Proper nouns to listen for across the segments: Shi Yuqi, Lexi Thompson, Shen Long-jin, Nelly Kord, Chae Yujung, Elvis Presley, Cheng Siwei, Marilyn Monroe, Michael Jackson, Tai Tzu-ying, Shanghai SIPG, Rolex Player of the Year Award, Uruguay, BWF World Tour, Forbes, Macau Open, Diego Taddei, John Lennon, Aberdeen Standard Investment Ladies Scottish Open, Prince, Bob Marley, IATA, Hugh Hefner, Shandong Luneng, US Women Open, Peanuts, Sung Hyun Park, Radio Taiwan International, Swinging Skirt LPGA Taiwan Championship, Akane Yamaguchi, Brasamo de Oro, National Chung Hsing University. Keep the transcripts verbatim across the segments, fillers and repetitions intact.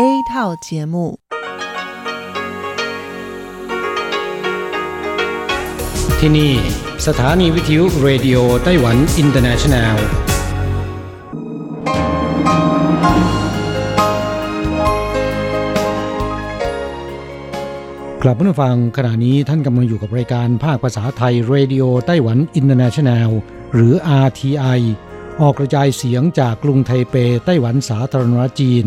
A 套节目ที่นี่สถานีวิทยุเรดิโอไต้หวันอินเตอร์เนชั่นแนลกลับมาฟังขณะนี้ท่านกำลังอยู่กับรายการภาคภาษาไทยเรดิโอไต้หวันอินเตอร์เนชั่นแนลหรือ อาร์ ที ไอ ออกกระจายเสียงจากกรุงไทเปไต้หวันสาธารณรัฐจีน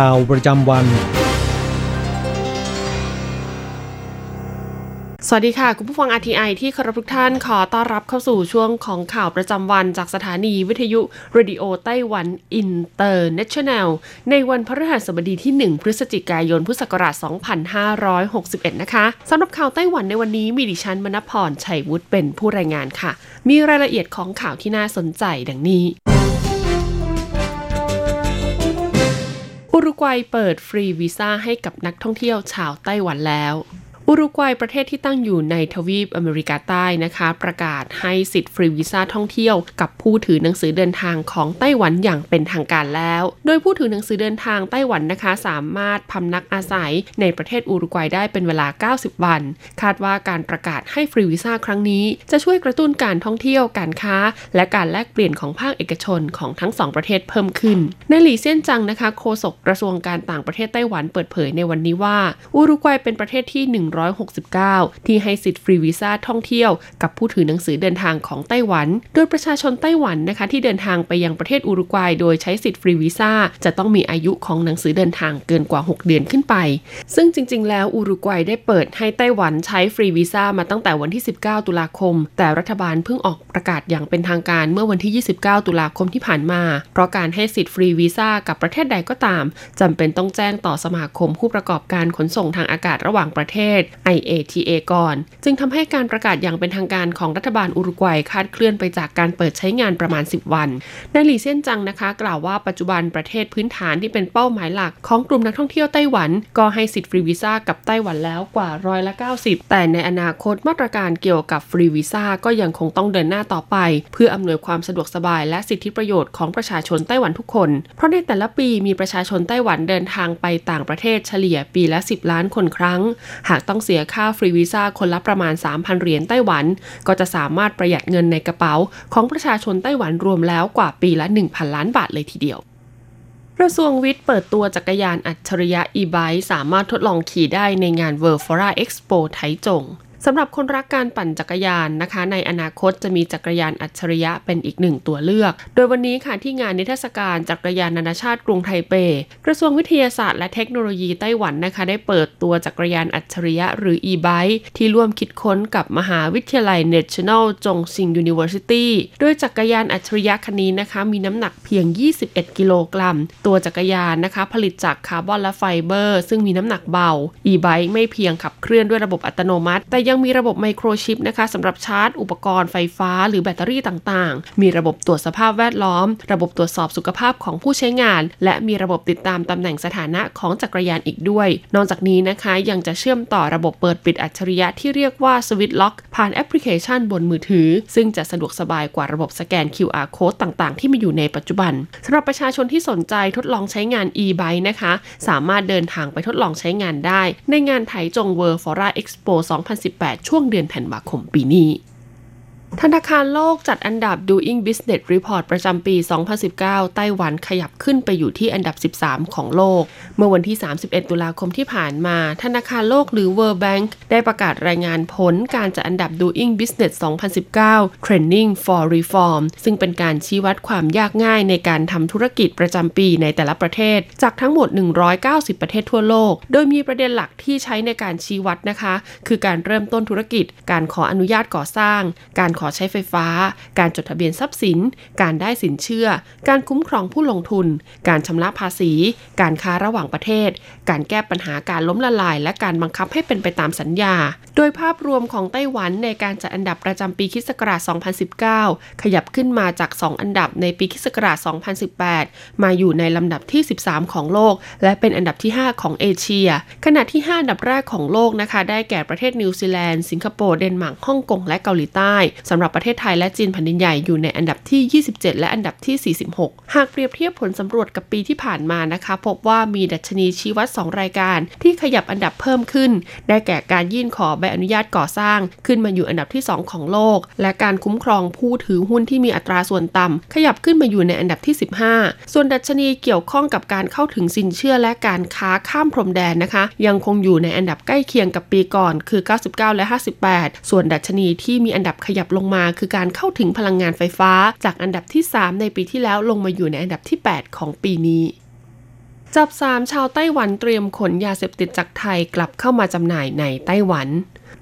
ข่าวประจำวันสวัสดีค่ะคุณผู้ฟัง อาร์ ที ไอ ที่เคารพทุกท่านขอต้อนรับเข้าสู่ช่วงของข่าวประจำวันจากสถานีวิทยุเรดิโอไต้หวันอินเตอร์เนชั่นแนลในวันพฤหัสบดีที่หนึ่งพฤศจิกายนพุทธศักราชสองพันห้าร้อยหกสิบเอ็ดนะคะสำหรับข่าวไต้หวันในวันนี้มีดิฉันมณพรชัยวุฒิเป็นผู้รายงานค่ะมีรายละเอียดของข่าวที่น่าสนใจดังนี้อุรุกวัยเปิดฟรีวีซ่าให้กับนักท่องเที่ยวชาวไต้หวันแล้วอุรุกวัยประเทศที่ตั้งอยู่ในทวีปอเมริกาใต้นะคะประกาศให้สิทธิ์ฟรีวีซ่าท่องเที่ยวกับผู้ถือหนังสือเดินทางของไต้หวันอย่างเป็นทางการแล้วโดยผู้ถือหนังสือเดินทางไต้หวันนะคะสามารถพำนักอาศัยในประเทศอุรุกวัยได้เป็นเวลาเก้าสิบวันคาดว่าการประกาศให้ฟรีวีซ่าครั้งนี้จะช่วยกระตุ้นการท่องเที่ยวการค้าและการแลกเปลี่ยนของภาคเอกชนของทั้งสองประเทศเพิ่มขึ้นนายหลี่เซี่ยนจังนะคะโฆษกกระทรวงการต่างประเทศไต้หวันเปิดเผยในวันนี้ว่าอุรุกวัยเป็นประเทศที่หนึ่งร้อยหกสิบเก้าที่ให้สิทธิ์ฟรีวีซ่าท่องเที่ยวกับผู้ถือหนังสือเดินทางของไต้หวันโดยประชาชนไต้หวันนะคะที่เดินทางไปยังประเทศอุรุกวัยโดยใช้สิทธิ์ฟรีวีซ่าจะต้องมีอายุของหนังสือเดินทางเกินกว่าหกเดือนขึ้นไปซึ่งจริงๆแล้วอุรุกวัยได้เปิดให้ไต้หวันใช้ฟรีวีซ่ามาตั้งแต่วันที่สิบเก้าตุลาคมแต่รัฐบาลเพิ่งออกประกาศอย่างเป็นทางการเมื่อวันที่ยี่สิบเก้าตุลาคมที่ผ่านมาเพราะการให้สิทธิ์ฟรีวีซ่ากับประเทศใดก็ตามจำเป็นต้องแจ้งต่อสมาคมผู้ประกอบการขนส่งทางอากาศระหว่างประเทศไอ เอ ที เอ ก่อนจึงทำให้การประกาศอย่างเป็นทางการของรัฐบาลอุรุกวัยคาดเคลื่อนไปจากการเปิดใช้งานประมาณสิบวันนายหลี่เซี่ยนจังนะคะกล่าวว่าปัจจุบันประเทศพื้นฐานที่เป็นเป้าหมายหลักของกลุ่มนักท่องเที่ยวไต้หวันก็ให้สิทธิ์ฟรีวีซ่ากับไต้หวันแล้วกว่าร้อยละเก้าสิบแต่ในอนาคตมาตรการเกี่ยวกับฟรีวีซ่าก็ยังคงต้องเดินหน้าต่อไปเพื่ออำนวยความสะดวกสบายและสิทธิประโยชน์ของประชาชนไต้หวันทุกคนเพราะในแต่ละปีมีประชาชนไต้หวันเดินทางไปต่างประเทศเฉลี่ยปีละสิบล้านคนครั้งหากต้องเสียค่าฟรีวีซ่าคนละประมาณ สามพัน เหรียญไต้หวันก็จะสามารถประหยัดเงินในกระเป๋าของประชาชนไต้หวันรวมแล้วกว่าปีละ หนึ่งพัน ล้านบาทเลยทีเดียวกระทรวงวิทย์เปิดตัวจักรยานอัจฉริยะ e-bike สามารถทดลองขี่ได้ในงาน World Fora Expo ไถจงสำหรับคนรักการปั่นจักรยานนะคะในอนาคตจะมีจักรยานอัจฉริยะเป็นอีกหนึ่งตัวเลือกโดยวันนี้ค่ะที่งานนิทรรศการจักรยานนานาชาติกรุงไทเปกระทรวงวิทยาศาสตร์และเทคโนโลยีไต้หวันนะคะได้เปิดตัวจักรยานอัจฉริยะหรือ e-bike ที่ร่วมคิดค้นกับมหาวิทยาลัย National Chung Hsing University โดยจักรยานอัจฉริยะคันนี้นะคะมีน้ำหนักเพียงยี่สิบเอ็ดกิโลกรัมตัวจักรยานนะคะผลิตจากคาร์บอนและไฟเบอร์ซึ่งมีน้ำหนักเบา e-bike ไม่เพียงขับเคลื่อนด้วยระบบอัตโนมัติแต่ยังมีระบบไมโครชิปนะคะสำหรับชาร์จอุปกรณ์ไฟฟ้าหรือแบตเตอรี่ต่างๆมีระบบตรวจสภาพแวดล้อมระบบตรวจสอบสุขภาพของผู้ใช้งานและมีระบบติดตามตำแหน่งสถานะของจักรยานอีกด้วยนอกจากนี้นะคะยังจะเชื่อมต่อระบบเปิดปิดอัจฉริยะที่เรียกว่าสวิตช์ล็อกผ่านแอปพลิเคชันบนมือถือซึ่งจะสะดวกสบายกว่าระบบสแกน คิว อาร์ Code ต่างๆที่มีอยู่ในปัจจุบันสำหรับประชาชนที่สนใจทดลองใช้งาน e-bike นะคะสามารถเดินทางไปทดลองใช้งานได้ในงานไถจง World Fora Expo สองพันสิบแปดช่วงเดือนธันวาคมปีนี้ธนาคารโลกจัดอันดับ Doing Business Report ประจำปี สองพันสิบเก้า ไต้หวันขยับขึ้นไปอยู่ที่อันดับ สิบสาม ของโลกเมื่อวันที่ สามสิบเอ็ด ตุลาคมที่ผ่านมาธนาคารโลกหรือ World Bank ได้ประกาศรายงานผลการจัดอันดับ Doing Business สองพันสิบเก้า Training for Reform ซึ่งเป็นการชี้วัดความยากง่ายในการทำธุรกิจประจำปีในแต่ละประเทศจากทั้งหมดหนึ่งร้อยเก้าสิบประเทศทั่วโลกโดยมีประเด็นหลักที่ใช้ในการชี้วัดนะคะคือการเริ่มต้นธุรกิจการขออนุญาตก่อสร้างการ ขอใช้ไฟฟ้าการจดทะเบียนทรัพย์สินการได้สินเชื่อการคุ้มครองผู้ลงทุนการชำระภาษีการค้าระหว่างประเทศการแก้ปัญหาการล้มละลายและการบังคับให้เป็นไปตามสัญญาโดยภาพรวมของไต้หวันในการจัดอันดับประจำปีคริสต์ศักราชสองพันสิบเก้าขยับขึ้นมาจากสองอันดับในปีคริสต์ศักราชสองพันสิบแปดมาอยู่ในลำดับที่สิบสามของโลกและเป็นอันดับที่ห้าของเอเชียขณะที่ห้าอันดับแรกของโลกนะคะได้แก่ประเทศนิวซีแลนด์สิงคโปร์เดนมาร์กฮ่องกงและเกาหลีใต้สำหรับประเทศไทยและจีนแผ่นดินใหญ่อยู่ในอันดับที่ยี่สิบเจ็ดและอันดับที่สี่สิบหกหากเปรียบเทียบผลสำรวจกับปีที่ผ่านมานะคะพบว่ามีดัชนีชี้วัดสองรายการที่ขยับอันดับเพิ่มขึ้นได้แก่การยื่นขอใบอนุญาตก่อสร้างขึ้นมาอยู่อันดับที่สองของโลกและการคุ้มครองผู้ถือหุ้นที่มีอัตราส่วนต่ำขยับขึ้นมาอยู่ในอันดับที่สิบห้าส่วนดัชนีเกี่ยวข้องกับการเข้าถึงสินเชื่อและการค้าข้ามพรมแดนนะคะยังคงอยู่ในอันดับใกล้เคียงกับปีก่อนคือเก้าสิบเก้าและห้าสิบแปดส่วนดัชนีที่มีอันดับขยับลงมาคือการเข้าถึงพลังงานไฟฟ้าจากอันดับที่สามในปีที่แล้วลงมาอยู่ในอันดับที่แปดของปีนี้จับสามชาวไต้หวันเตรียมขนยาเสพติดจากไทยกลับเข้ามาจำหน่ายในไต้หวัน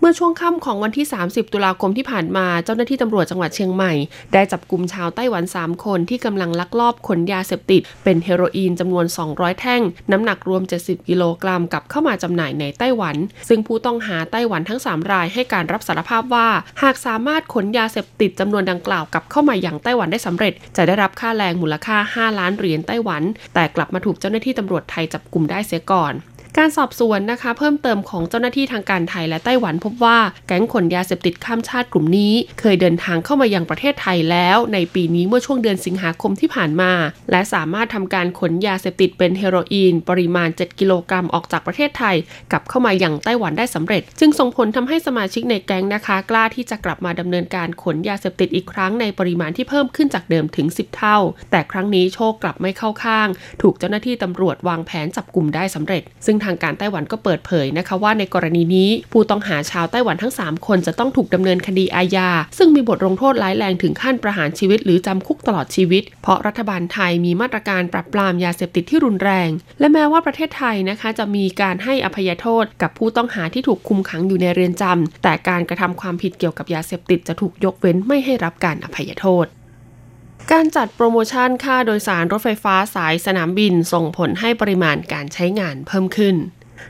เมื่อช่วงค่ำของวันที่สามสิบตุลาคมที่ผ่านมาเจ้าหน้าที่ตำรวจจังหวัดเชียงใหม่ได้จับกุมชาวไต้หวันสามคนที่กำลังลักลอบขนยาเสพติดเป็นเฮโรอีนจำนวนสองร้อยแท่งน้ำหนักรวมเจ็ดสิบกิโลกรัมกลับเข้ามาจำหน่ายในไต้หวันซึ่งผู้ต้องหาไต้หวันทั้งสามรายให้การรับสารภาพว่าหากสามารถขนยาเสพติดจำนวนดังกล่าวกลับเข้ามาอย่างไต้หวันได้สำเร็จจะได้รับค่าแรงมูลค่าห้าล้านเหรียญไต้หวันแต่กลับมาถูกเจ้าหน้าที่ตำรวจไทยจับกุมได้เสียก่อนการสอบสวนนะคะเพิ่มเติมของเจ้าหน้าที่ทางการไทยและไต้หวันพบว่าแก๊งขนยาเสพติดข้ามชาติกลุ่มนี้เคยเดินทางเข้ามายังประเทศไทยแล้วในปีนี้เมื่อช่วงเดือนสิงหาคมที่ผ่านมาและสามารถทำการขนยาเสพติดเป็นเฮโรอีนปริมาณเจ็ดกิโลกรัมออกจากประเทศไทยกลับเข้ามายังไต้หวันได้สำเร็จจึงส่งผลทำให้สมาชิกในแก๊งนะคะกล้าที่จะกลับมาดำเนินการขนยาเสพติดอีกครั้งในปริมาณที่เพิ่มขึ้นจากเดิมถึงสิบเท่าแต่ครั้งนี้โชคกลับไม่เข้าข้างถูกเจ้าหน้าที่ตำรวจวางแผนจับกุมได้สำเร็จซึ่งทางการไต้หวันก็เปิดเผยนะคะว่าในกรณีนี้ผู้ต้องหาชาวไต้หวันทั้งสามคนจะต้องถูกดำเนินคดีอาญาซึ่งมีบทลงโทษร้ายแรงถึงขั้นประหารชีวิตหรือจำคุกตลอดชีวิตเพราะรัฐบาลไทยมีมาตรการปราบปรามยาเสพติดที่รุนแรงและแม้ว่าประเทศไทยนะคะจะมีการให้อภัยโทษกับผู้ต้องหาที่ถูกคุมขังอยู่ในเรือนจำแต่การกระทำความผิดเกี่ยวกับยาเสพติดจะถูกยกเว้นไม่ให้รับการอภัยโทษการจัดโปรโมชั่นค่าโดยสารรถไฟฟ้าสายสนามบินส่งผลให้ปริมาณการใช้งานเพิ่มขึ้น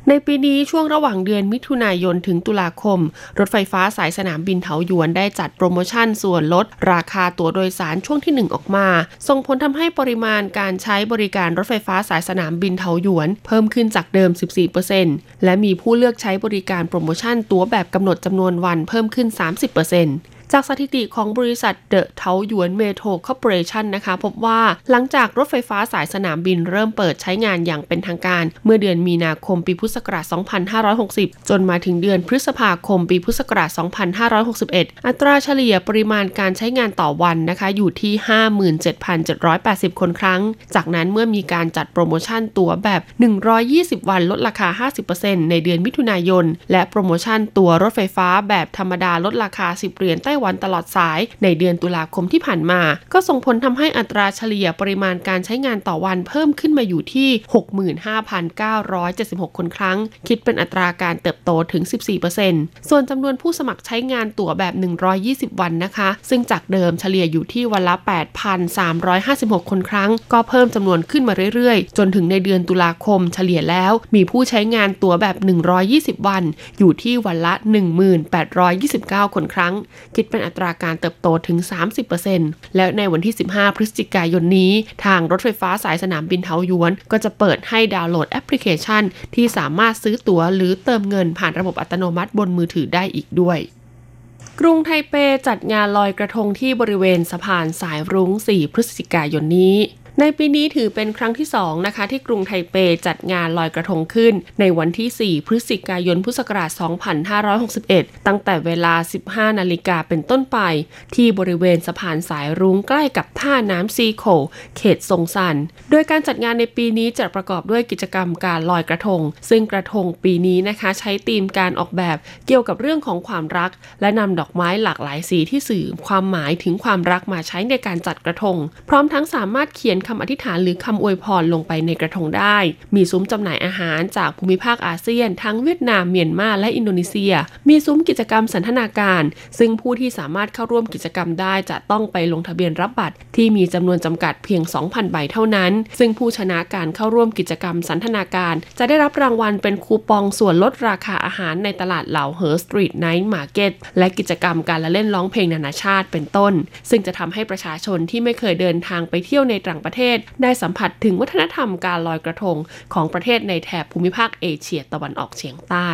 ในปีนี้ช่วงระหว่างเดือนมิถุนายนถึงตุลาคมรถไฟฟ้าสายสนามบินเถาหยวนได้จัดโปรโมชั่นส่วนลดราคาตั๋วโดยสารช่วงที่หนึ่งออกมาส่งผลทำให้ปริมาณการใช้บริการรถไฟฟ้าสายสนามบินเถาหยวนเพิ่มขึ้นจากเดิม สิบสี่เปอร์เซ็นต์ และมีผู้เลือกใช้บริการโปรโมชั่นตั๋วแบบกำหนดจำนวนวันเพิ่มขึ้น สามสิบเปอร์เซ็นต์จากสถิติของบริษัทเดอะเทาหยวนเมโทรคอร์ปอเรชั่นนะคะพบว่าหลังจากรถไฟฟ้าสายสนามบินเริ่มเปิดใช้งานอย่างเป็นทางการเมื่อเดือนมีนาคมปีพุทธศักราชสองพันห้าร้อยหกสิบจนมาถึงเดือนพฤษภาคมปีพุทธศักราชสองพันห้าร้อยหกสิบเอ็ดอัตราเฉลี่ยปริมาณการใช้งานต่อวันนะคะอยู่ที่ ห้าหมื่นเจ็ดพันเจ็ดร้อยแปดสิบ คนครั้งจากนั้นเมื่อมีการจัดโปรโมชั่นตั๋วแบบหนึ่งร้อยยี่สิบวันลดราคา ห้าสิบเปอร์เซ็นต์ ในเดือนมิถุนายนและโปรโมชั่นตั๋วรถไฟฟ้าแบบธรรมดาลดราคาสิบเหรียญไต้หวันตลอดสายในเดือนตุลาคมที่ผ่านมาก็ส่งผลทำให้อัตราเฉลี่ยปริมาณการใช้งานต่อวันเพิ่มขึ้นมาอยู่ที่ หกหมื่นห้าพันเก้าร้อยเจ็ดสิบหก คนครั้งคิดเป็นอัตราการเติบโตถึง สิบสี่เปอร์เซ็นต์ ส่วนจำนวนผู้สมัครใช้งานตั๋วแบบหนึ่งร้อยยี่สิบวันนะคะซึ่งจากเดิมเฉลี่ยอยู่ที่วันละ แปดพันสามร้อยห้าสิบหก คนครั้งก็เพิ่มจำนวนขึ้นมาเรื่อยๆจนถึงในเดือนตุลาคมเฉลี่ยแล้วมีผู้ใช้งานตั๋วแบบหนึ่งร้อยยี่สิบวันอยู่ที่วันละ หนึ่งหมื่นแปดร้อยยี่สิบเก้า คนครั้งคิดเป็นอัตราการเติบโตถึง สามสิบเปอร์เซ็นต์ แล้วในวันที่สิบห้าพฤศจิกายนนี้ทางรถไฟฟ้าสายสนามบินเถาหยวนก็จะเปิดให้ดาวน์โหลดแอปพลิเคชันที่สามารถซื้อตั๋วหรือเติมเงินผ่านระบบอัตโนมัติบนมือถือได้อีกด้วยกรุงไทเปจัดงานลอยกระทงที่บริเวณสะพานสายรุ้งสี่พฤศจิกายนนี้ในปีนี้ถือเป็นครั้งที่สองนะคะที่กรุงไทเปจัดงานลอยกระทงขึ้นในวันที่สี่พฤศจิกายนพุทธศักราชสองพันห้าร้อยหกสิบเอ็ดตั้งแต่เวลา สิบห้านาฬิกา นเป็นต้นไปที่บริเวณสะพานสายรุ้งใกล้กับท่าน้ำซีโขเขตซงซันโดยการจัดงานในปีนี้จะประกอบด้วยกิจกรรมการลอยกระทงซึ่งกระทงปีนี้นะคะใช้ธีมการออกแบบเกี่ยวกับเรื่องของความรักและนำดอกไม้หลากหลายสีที่สื่อความหมายถึงความรักมาใช้ในการจัดกระทงพร้อมทั้งสามารถเขียน คำอธิษฐานหรือคำอวยพรลงไปในกระทงได้มีซุ้มจำหน่ายอาหารจากภูมิภาคอาเซียนทั้งเวียดนามเมียนมาและอินโดนีเซียมีซุ้มกิจกรรมสันทนาการซึ่งผู้ที่สามารถเข้าร่วมกิจกรรมได้จะต้องไปลงทะเบียนรับบัตรที่มีจำนวนจำกัดเพียง สองพัน ใบเท่านั้นซึ่งผู้ชนะการเข้าร่วมกิจกรรมสันทนาการจะได้รับรางวัลเป็นคูปองส่วนลดราคาอาหารในตลาดเหล่าเฮอร์สตรีทไนท์มาร์เก็ตและกิจกรรมการละเล่นร้องเพลงนานาชาติเป็นต้นซึ่งจะทำให้ประชาชนที่ไม่เคยเดินทางไปเที่ยวในต่างประเทศได้สัมผัสถึงวัฒนธรรมการลอยกระทงของประเทศในแถบภูมิภาคเอเชียตะวันออกเฉียงใต้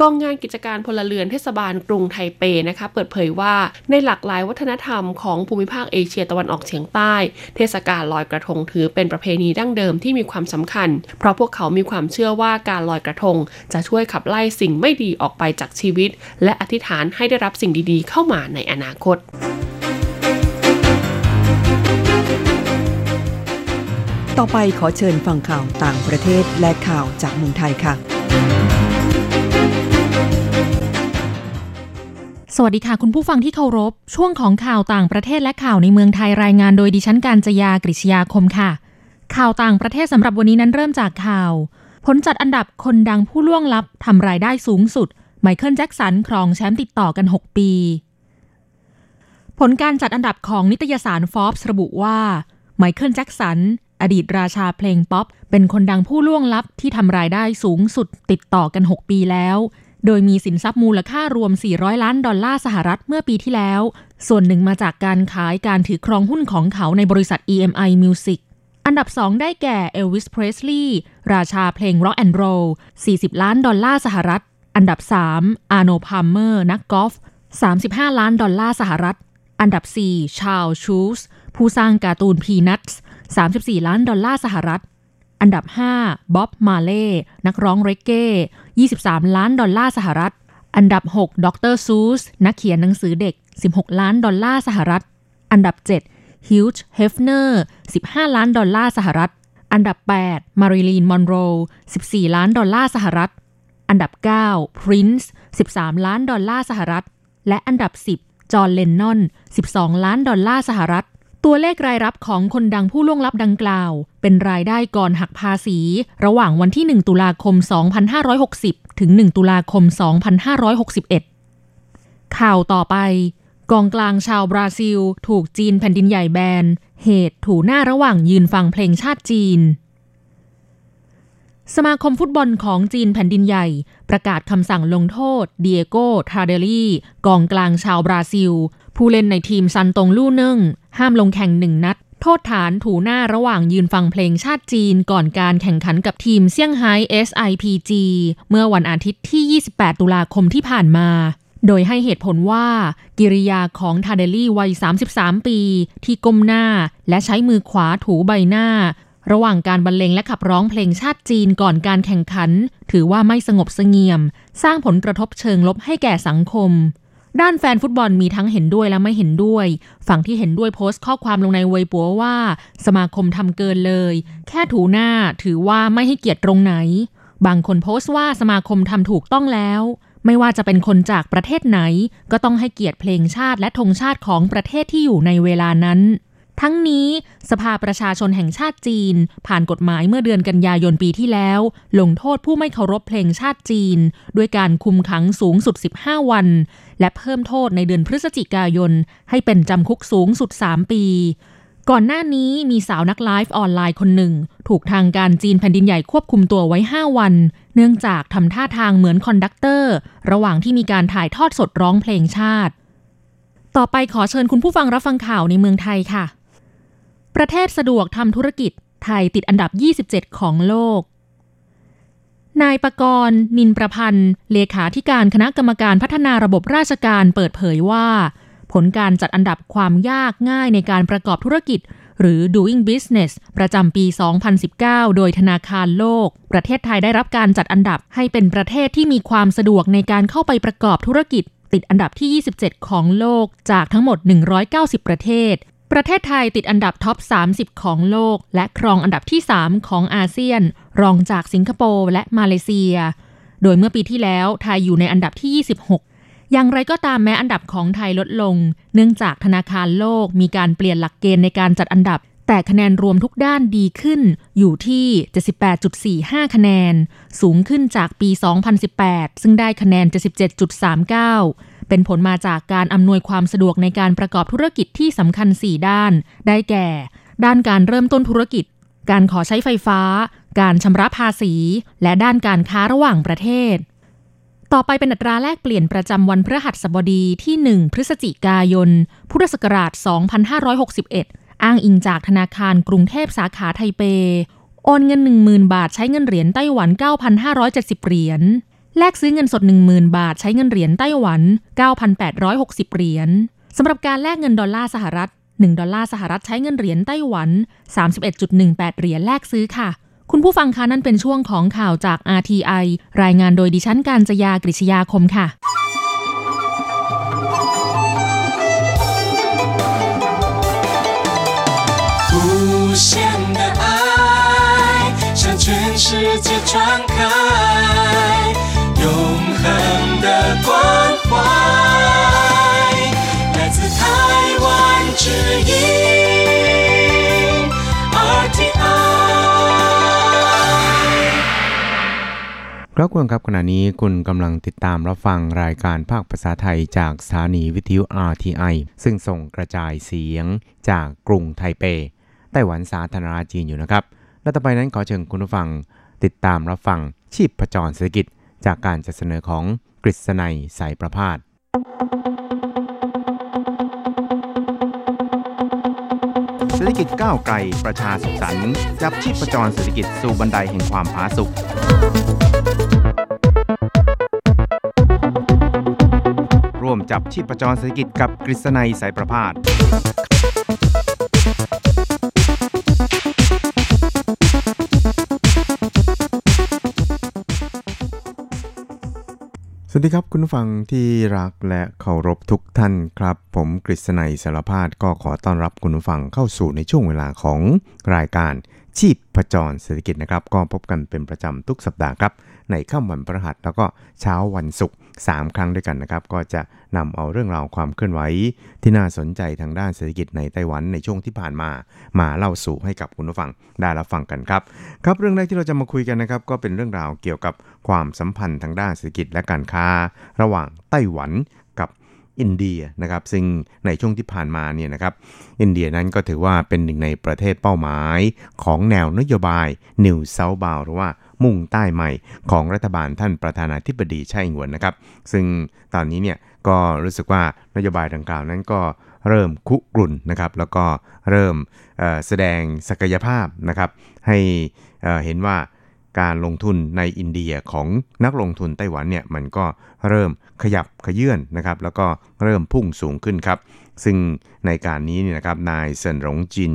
กองงานกิจการพลเรือนเทศบาลกรุงไทเปนะคะเปิดเผยว่าในหลากหลายวัฒนธรรมของภูมิภาคเอเชียตะวันออกเฉียงใต้เทศกาลลอยกระทงถือเป็นประเพณีดั้งเดิมที่มีความสำคัญเพราะพวกเขามีความเชื่อว่าการลอยกระทงจะช่วยขับไล่สิ่งไม่ดีออกไปจากชีวิตและอธิษฐานให้ได้รับสิ่งดีๆเข้ามาในอนาคตต่อไปขอเชิญฟังข่าวต่างประเทศและข่าวจากเมืองไทยค่ะสวัสดีค่ะคุณผู้ฟังที่เคารพช่วงของข่าวต่างประเทศและข่าวในเมืองไทยรายงานโดยดิฉันกัญจยากฤษยาคมค่ะข่าวต่างประเทศสำหรับวันนี้นั้นเริ่มจากข่าวผลจัดอันดับคนดังผู้ล่วงลับทำรายได้สูงสุดไมเคิลแจ็คสันครองแชมป์ติดต่อกันหกปีผลการจัดอันดับของนิตยสาร Forbes ระบุว่าไมเคิลแจ็คสันอดีตราชาเพลงป๊อปเป็นคนดังผู้ล่วงลับที่ทำรายได้สูงสุดติดต่อกันหกปีแล้วโดยมีสินทรัพย์มูลค่ารวมสี่ร้อยล้านดอลลาร์สหรัฐเมื่อปีที่แล้วส่วนหนึ่งมาจากการขายการถือครองหุ้นของเขาในบริษัท อี เอ็ม ไอ Music อันดับสองได้แก่ Elvis Presley ราชาเพลง Rock and Roll สี่สิบล้านดอลลาร์สหรัฐอันดับสาม Arnold Palmer นักกอล์ฟสามสิบห้าล้านดอลลาร์สหรัฐอันดับสี่ Charles Schulz ผู้สร้างการ์ตูน Peanuts สามสิบสี่ล้านดอลลาร์สหรัฐอันดับห้าบ๊อบมาเล่นักร้องเรเก้ยี่สิบสามล้านดอลลาร์สหรัฐอันดับหกดร.ซูสนักเขียนหนังสือเด็กสิบหกล้านดอลลาร์สหรัฐอันดับเจ็ดฮิวจ์เฮฟเนอร์สิบห้าล้านดอลลาร์สหรัฐอันดับแปดมาริลีนมอนโรสิบสี่ล้านดอลลาร์สหรัฐอันดับเก้าพรินซ์สิบสามล้านดอลลาร์สหรัฐและอันดับสิบจอห์นเลนนอนสิบสองล้านดอลลาร์สหรัฐตัวเลขรายรับของคนดังผู้ล่วงลับดังกล่าวเป็นรายได้ก่อนหักภาษีระหว่างวันที่หนึ่งตุลาคมสองพันห้าร้อยหกสิบถึงหนึ่งตุลาคมสองพันห้าร้อยหกสิบเอ็ดข่าวต่อไปกองกลางชาวบราซิลถูกจีนแผ่นดินใหญ่แบนเหตุถูหน้าระหว่างยืนฟังเพลงชาติจีนสมาคมฟุตบอลของจีนแผ่นดินใหญ่ประกาศคำสั่งลงโทษเดียโก้ทาเดลี่กองกลางชาวบราซิลผู้เล่นในทีมซันตงลู่เนิ่งห้ามลงแข่งหนึ่งนัดโทษฐานถูหน้าระหว่างยืนฟังเพลงชาติจีนก่อนการแข่งขันกับทีมเซี่ยงไฮ้ เอส ไอ พี จี เมื่อวันอาทิตย์ที่ยี่สิบแปดตุลาคมที่ผ่านมาโดยให้เหตุผลว่ากิริยาของทาเดลี่วัยสามสิบสามปีที่ก้มหน้าและใช้มือขวาถูใบหน้าระหว่างการบรรเลงและขับร้องเพลงชาติจีนก่อนการแข่งขันถือว่าไม่สงบเสงี่ยมสร้างผลกระทบเชิงลบให้แก่สังคมด้านแฟนฟุตบอลมีทั้งเห็นด้วยและไม่เห็นด้วยฝั่งที่เห็นด้วยโพสต์ข้อความลงในเว็บปัวว่าสมาคมทำเกินเลยแค่ถูหน้าถือว่าไม่ให้เกียรติตรงไหนบางคนโพสต์ว่าสมาคมทำถูกต้องแล้วไม่ว่าจะเป็นคนจากประเทศไหนก็ต้องให้เกียรติเพลงชาติและธงชาติของประเทศที่อยู่ในเวลานั้นทั้งนี้สภาประชาชนแห่งชาติจีนผ่านกฎหมายเมื่อเดือนกันยายนปีที่แล้วลงโทษผู้ไม่เคารพเพลงชาติจีนด้วยการคุมขังสูงสุดสิบห้าวันและเพิ่มโทษในเดือนพฤศจิกายนให้เป็นจำคุกสูงสุดสามปีก่อนหน้านี้มีสาวนักไลฟ์ออนไลน์คนหนึ่งถูกทางการจีนแผ่นดินใหญ่ควบคุมตัวไว้ห้าวันเนื่องจากทำท่าทางเหมือนคอนดักเตอร์ระหว่างที่มีการถ่ายทอดสดร้องเพลงชาติต่อไปขอเชิญคุณผู้ฟังรับฟังข่าวในเมืองไทยค่ะประเทศสะดวกทำธุรกิจไทยติดอันดับยี่สิบเจ็ดของโลกนายปกรณ์นินประพันธ์เลขาธิการคณะกรรมการพัฒนาระบบราชการเปิดเผยว่าผลการจัดอันดับความยากง่ายในการประกอบธุรกิจหรือ Doing Business ประจำปีสองพันสิบเก้าโดยธนาคารโลกประเทศไทยได้รับการจัดอันดับให้เป็นประเทศที่มีความสะดวกในการเข้าไปประกอบธุรกิจติดอันดับที่ยี่สิบเจ็ดของโลกจากทั้งหมดหนึ่งร้อยเก้าสิบประเทศประเทศไทยติดอันดับท็อปสามสิบของโลกและครองอันดับที่สามของอาเซียนรองจากสิงคโปร์และมาเลเซียโดยเมื่อปีที่แล้วไทยอยู่ในอันดับที่ยี่สิบหกอย่างไรก็ตามแม้อันดับของไทยลดลงเนื่องจากธนาคารโลกมีการเปลี่ยนหลักเกณฑ์ในการจัดอันดับ แต่คะแนนรวมทุกด้านดีขึ้นอยู่ที่ เจ็ดสิบแปดจุดสี่ห้า คะแนนสูงขึ้นจากปีสองพันสิบแปดซึ่งได้คะแนน เจ็ดสิบเจ็ดจุดสามเก้า เป็นผลมาจากการอำนวยความสะดวกในการประกอบธุรกิจที่สำคัญสี่ด้านได้แก่ด้านการเริ่มต้นธุรกิจการขอใช้ไฟฟ้าการชำระภาษีและด้านการค้าระหว่างประเทศต่อไปเป็นอัตราแลกเปลี่ยนประจำวันพฤหัสบดีที่หนึ่งพฤศจิกายนพุทธศักราชสองพันห้าร้อยหกสิบเอ็ดอ้างอิงจากธนาคารกรุงเทพสาขาไทเปโอนเงิน หนึ่งหมื่น บาทใช้เงินเหรียญไต้หวัน เก้าพันห้าร้อยเจ็ดสิบ เหรียญแลกซื้อเงินสด หนึ่งหมื่น บาทใช้เงินเหรียญไต้หวัน เก้าพันแปดร้อยหกสิบ เหรียญสำหรับการแลกเงินดอลลาร์สหรัฐหนึ่งดอลลาร์สหรัฐใช้เงินเหรียญไต้หวัน สามสิบเอ็ดจุดหนึ่งแปด เหรียญแลกซื้อค่ะคุณผู้ฟังคะนั่นเป็นช่วงของข่าวจาก อาร์ ที ไอ รายงานโดยดิฉันกัญจยากฤษยาคมค่ะครับคุณครับขณะนี้คุณกำลังติดตามรับฟังรายการภาคภาษาไทยจากสถานีวิทยุ อาร์ ที ไอ ซึ่งส่งกระจายเสียงจากกรุงไทเปไต้หวันสาธารณรัฐจีนอยู่นะครับและต่อไปนั้นขอเชิญคุณผู้ฟังติดตามรับฟังชีพจรเศรษฐกิจจากการจัดเสนอของกฤษณัยสายประพาสเศรษฐกิจก้าวไกลประชาสุขสันต์จับชีพจรเศรษฐกิจสู่บันไดแห่งความผาสุกร่วมจับชีพจรเศรษฐกิจกับกฤษณัยสายประพาสสวัสดีครับคุณผู้ฟังที่รักและเคารพทุกท่านครับผมกฤษณัยสารพาสก็ขอต้อนรับคุณผู้ฟังเข้าสู่ในช่วงเวลาของรายการชีพจรเศรษฐกิจนะครับก็พบกันเป็นประจำทุกสัปดาห์ครับในค่ำวันพฤหัสแล้วก็เช้าวันศุกร์สามครั้งด้วยกันนะครับก็จะนำเอาเรื่องราวความเคลื่อนไหวที่น่าสนใจทางด้านเศรษฐกิจในไต้หวันในช่วงที่ผ่านมามาเล่าสู่ให้กับคุณผู้ฟังได้รับฟังกันครับครับเรื่องแรกที่เราจะมาคุยกันนะครับก็เป็นเรื่องราวเกี่ยวกับความสัมพันธ์ทางด้านเศรษฐกิจและการค้าระหว่างไต้หวันกับอินเดียนะครับซึ่งในช่วงที่ผ่านมาเนี่ยนะครับอินเดียนั้นก็ถือว่าเป็นหนึ่งในประเทศเป้าหมายของแนวนโยบาย New South Bound หรือว่ามุ่งใต้ใหม่ของรัฐบาลท่านประธานาธิบดีไช่อิงเหวินนะครับซึ่งตอนนี้เนี่ยก็รู้สึกว่านโยบายดังกล่าวนั้นก็เริ่มคุกรุ่นนะครับแล้วก็เริ่มเอ่อแสดงศักยภาพนะครับให้เอ่อเห็นว่าการลงทุนในอินเดียของนักลงทุนไต้หวันเนี่ยมันก็เริ่มขยับขยื่นนะครับแล้วก็เริ่มพุ่งสูงขึ้นครับซึ่งในการนี้เนี่ยนะครับนายเซินหลงจิน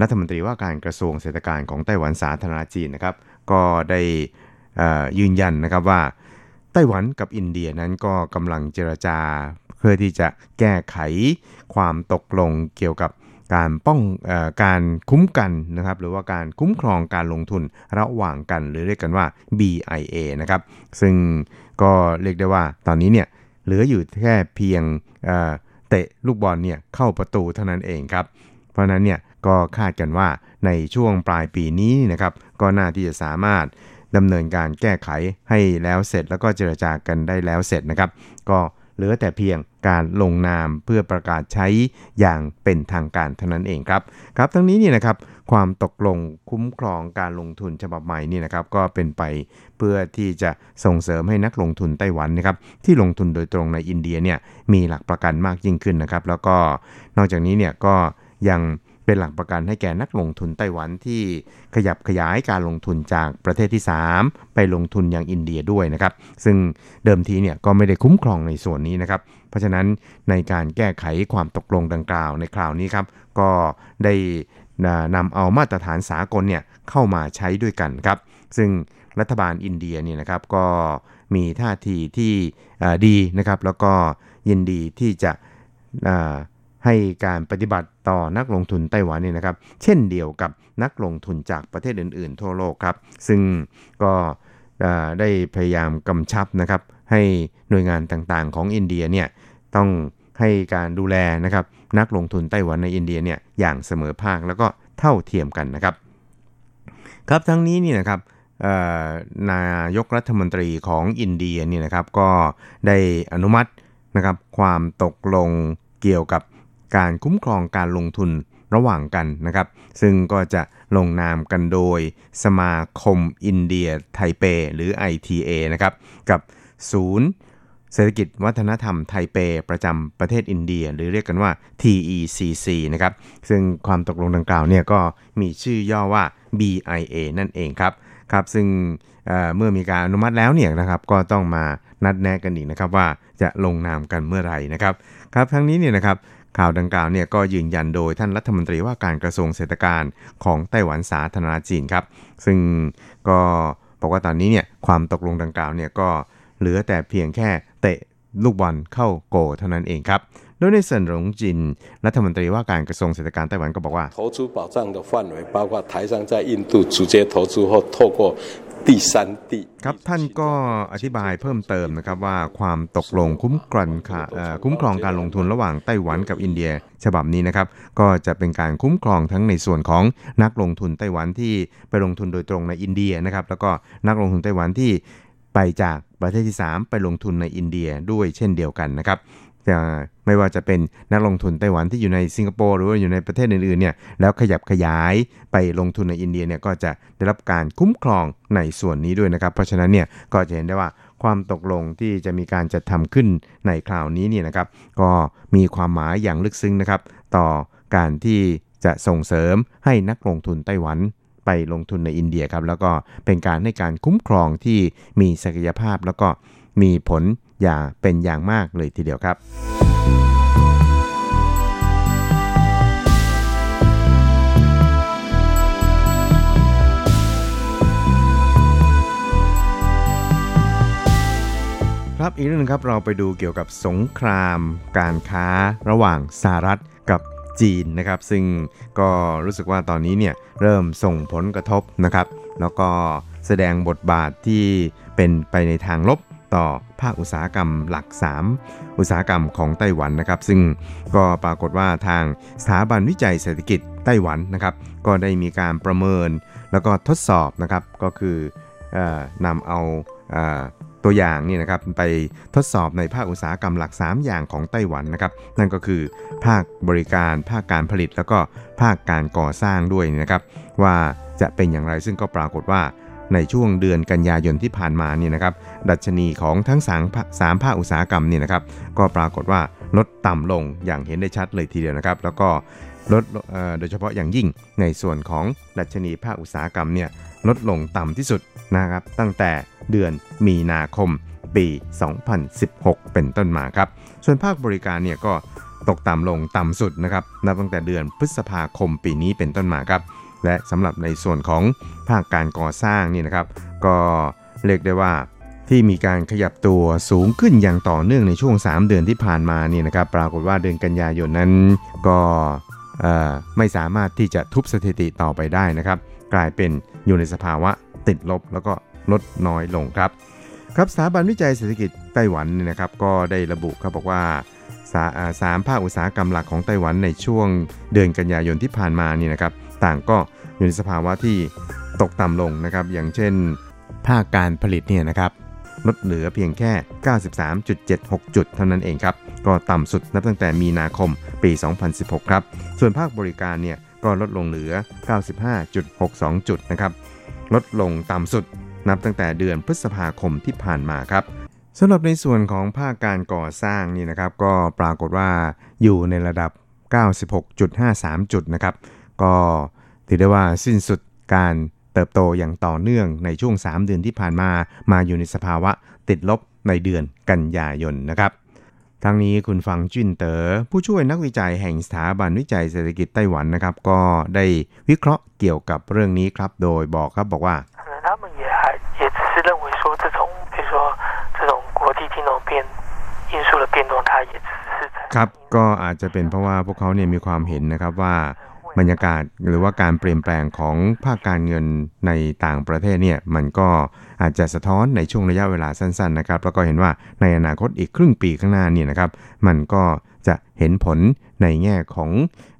รัฐมนตรีว่าการกระทรวงเศรษฐกิจของไต้หวันสาธารณรัฐจีนนะครับก็ได้ยืนยันนะครับว่าไต้หวันกับอินเดียนั้นก็กำลังเจรจาเพื่อที่จะแก้ไขความตกลงเกี่ยวกับการป้องเอ่อการคุ้มกันนะครับหรือว่าการคุ้มครองการลงทุนระหว่างกันหรือเรียกกันว่า บี ไอ เอ นะครับซึ่งก็เรียกได้ว่าตอนนี้เนี่ยเหลืออยู่แค่เพียงเอ่อเตะลูกบอลเนี่ยเข้าประตูเท่านั้นเองครับเพราะนั้นเนี่ยก็คาดกันว่าในช่วงปลายปีนี้นะครับก็น่าที่จะสามารถดำเนินการแก้ไขให้แล้วเสร็จแล้วก็เจรจากันได้แล้วเสร็จนะครับก็เหลือแต่เพียงการลงนามเพื่อประกาศใช้อย่างเป็นทางการเท่านั้นเองครับครับทั้งนี้เนี่ยนะครับความตกลงคุ้มครองการลงทุนฉบับใหม่นี่นะครับก็เป็นไปเพื่อที่จะส่งเสริมให้นักลงทุนไต้หวันนะครับที่ลงทุนโดยตรงในอินเดียเนี่ยมีหลักประกันมากยิ่งขึ้นนะครับแล้วก็นอกจากนี้เนี่ยก็ยังเป็นหลักประกันให้แก่นักลงทุนไต้หวันที่ขยับขยายการลงทุนจากประเทศที่สามไปลงทุนอย่างอินเดียด้วยนะครับซึ่งเดิมทีเนี่ยก็ไม่ได้คุ้มครองในส่วนนี้นะครับเพราะฉะนั้นในการแก้ไขความตกลงดังกล่าวในคราวนี้ครับก็ได้นำเอามาตรฐานสากลเนี่ยเข้ามาใช้ด้วยกันครับซึ่งรัฐบาลอินเดียเนี่ยนะครับก็มีท่าทีที่ดีนะครับแล้วก็ยินดีที่จะให้การปฏิบัติต่อนักลงทุนไต้หวันเนี่ยนะครับเช่นเดียวกับนักลงทุนจากประเทศอื่นๆทั่วโลกครับซึ่งก็ได้พยายามกำชับนะครับให้หน่วยงานต่างๆของอินเดียเนี่ยต้องให้การดูแลนะครับนักลงทุนไต้หวันในอินเดียเนี่ยอย่างเสมอภาคแล้วก็ เท่าเทียมกันนะครับครับทั้งนี้นี่นะครับนายกรัฐมนตรีของอินเดียนี่นะครับก็ได้อนุมัตินะครับความตกลงเกี่ยวกับการคุ้มครองการลงทุนระหว่างกันนะครับซึ่งก็จะลงนามกันโดยสมาคมอินเดียไทเปหรือ ไอ ที เอ นะครับกับศูนย์เศรษฐกิจวัฒนธรรมไทเปประจำประเทศอินเดียหรือเรียกกันว่า ที อี ซี ซี นะครับซึ่งความตกลงดังกล่าวเนี่ยก็มีชื่อย่อว่า บี ไอ เอ นั่นเองครับครับซึ่ง เอ่อ เมื่อมีการอนุมัติแล้วเนี่ยนะครับก็ต้องมานัดแนะกันอีกนะครับว่าจะลงนามกันเมื่อไหร่นะครับครับทั้งนี้เนี่ยนะครับข่าวดังกล่าวเนี่ยก็ยืนยันโดยท่านรัฐมนตรีว่าการกระทรวงเศรษฐการของไต้หวันสาธารณรัฐจีนครับซึ่งก็บอกว่าตอนนี้เนี่ยความตกลงดังกล่าวเนี่ยก็เหลือแต่เพียงแค่เตะลูกบอลเข้าโกเท่านั้นเองครับโดยในเซินหลงจินรัฐมนตรีว่าการกระทรวงเศรษฐการไต้หวันก็บอกว่า投資保障的範圍包括台商在印度直接投資後透過第三地ครับท่านก็อธิบายเพิ่มเติมนะครับว่าความตกลงคุ้มครองคุ้มครองการลงทุนระหว่างไต้หวันกับอินเดียฉบับนี้นะครับก็จะเป็นการคุ้มครองทั้งในส่วนของนักลงทุนไต้หวันที่ไปลงทุนโดยตรงในอินเดียนะครับแล้วก็นักลงทุนไต้หวันที่ไปจากประเทศที่สามไปลงทุนในอินเดียด้วยเช่นเดียวกันนะครับไม่ว่าจะเป็นนักลงทุนไต้หวันที่อยู่ในสิงคโปร์หรือว่าอยู่ในประเทศอื่นๆเนี่ยแล้วขยับขยายไปลงทุนในอินเดียเนี่ยก็จะได้รับการคุ้มครองในส่วนนี้ด้วยนะครับเพราะฉะนั้นเนี่ยก็จะเห็นได้ว่าความตกลงที่จะมีการจัดทำขึ้นในคราวนี้เนี่ยนะครับก็มีความหมายอย่างลึกซึ้งนะครับต่อการที่จะส่งเสริมให้นักลงทุนไต้หวันไปลงทุนในอินเดียครับแล้วก็เป็นการให้การคุ้มครองที่มีศักยภาพแล้วก็มีผลอย่างเป็นอย่างมากเลยทีเดียวครับครับอีกเรื่องนึงครับเราไปดูเกี่ยวกับสงครามการค้าระหว่างสหรัฐกับจีนนะครับซึ่งก็รู้สึกว่าตอนนี้เนี่ยเริ่มส่งผลกระทบนะครับแล้วก็แสดงบทบาทที่เป็นไปในทางลบต่อภาคอุตสาหกรรมหลักสามอุตสาหกรรมของไต้หวันนะครับซึ่งก็ปรากฏว่าทางสถาบันวิจัยเศรษฐกิจไต้หวันนะครับก็ได้มีการประเมินแล้วก็ทดสอบนะครับก็คือ เอ่อนำเอาเอ่อตัวอย่างนี่นะครับไปทดสอบในภาคอุตสาหกรรมหลักสามอย่างของไต้หวันนะครับนั่นก็คือภาคบริการภาคการผลิตแล้วก็ภาคการก่อสร้างด้วยนะครับว่าจะเป็นอย่างไรซึ่งก็ปรากฏว่าในช่วงเดือนกันยายนที่ผ่านมานี่นะครับดัชนีของทั้งสามภาคอุตสาหกรรมนี่นะครับก็ปรากฏว่าลดต่ำลงอย่างเห็นได้ชัดเลยทีเดียวนะครับแล้วก็ลดโดยเฉพาะอย่างยิ่งในส่วนของดัชนีภาคอุตสาหกรรมเนี่ยลดลงต่ำที่สุดนะครับตั้งแต่เดือนมีนาคมปีสองพันสิบหกเป็นต้นมาครับส่วนภาคบริการเนี่ยก็ตกต่ำลงต่ำสุดนะครับนับตั้งแต่เดือนพฤษภาคมปีนี้เป็นต้นมาครับและสำหรับในส่วนของภาคการก่อสร้างนี่นะครับก็เรียกได้ว่าที่มีการขยับตัวสูงขึ้นอย่างต่อเนื่องในช่วงสามเดือนที่ผ่านมานี่นะครับปรากฏว่าเดือนกันยายนนั้นก็ไม่สามารถที่จะทุบสถิติต่อไปได้นะครับกลายเป็นอยู่ในสภาวะติดลบแล้วก็ลดน้อยลงครับครับสถาบันวิจัยเศรษฐกิจไต้หวันเนี่ยนะครับก็ได้ระบุครับบอกว่าสามภาคอุตสาหกรรมหลักของไต้หวันในช่วงเดือนกันยายนที่ผ่านมานี่นะครับต่างก็อยู่ในสภาวะที่ตกต่ำลงนะครับอย่างเช่นภาคการผลิตเนี่ยนะครับลดเหลือเพียงแค่ เก้าสิบสามจุดเจ็ดหก จุดเท่านั้นเองครับก็ต่ำสุดนับตั้งแต่มีนาคมปีสองพันสิบหกครับส่วนภาคบริการเนี่ยก็ลดลงเหลือ เก้าสิบห้าจุดหกสอง จุดนะครับลดลงต่ำสุดนับตั้งแต่เดือนพฤษภาคมที่ผ่านมาครับสำหรับในส่วนของภาคการก่อสร้างนี่นะครับก็ปรากฏว่าอยู่ในระดับ เก้าสิบหกจุดห้าสาม จุดนะครับก็ถือได้ว่าสิ้นสุดการเติบโตอย่างต่อเนื่องในช่วงสามเดือนที่ผ่านมามาอยู่ในสภาวะติดลบในเดือนกันยายนนะครับทั้งนี้คุณฟังจิ้นเต๋อผู้ช่วยนักวิจัยแห่งสถาบันวิจัยเศรษฐกิจไต้หวันนะครับก็ได้วิเคราะห์เกี่ยวกับเรื่องนี้ครับโดยบอกครับบอกว่าครับก็อาจจะเป็นเพราะว่าพวกเขาเนี่ยมีความเห็นนะครับว่าบรรยากาศหรือว่าการเปลี่ยนแปลงของภาคการเงินในต่างประเทศเนี่ยมันก็อาจจะสะท้อนในช่วงระยะเวลาสั้นๆนะครับแล้วก็เห็นว่าในอนาคตอีกครึ่งปีข้างหน้านี่นะครับมันก็จะเห็นผลในแง่ของ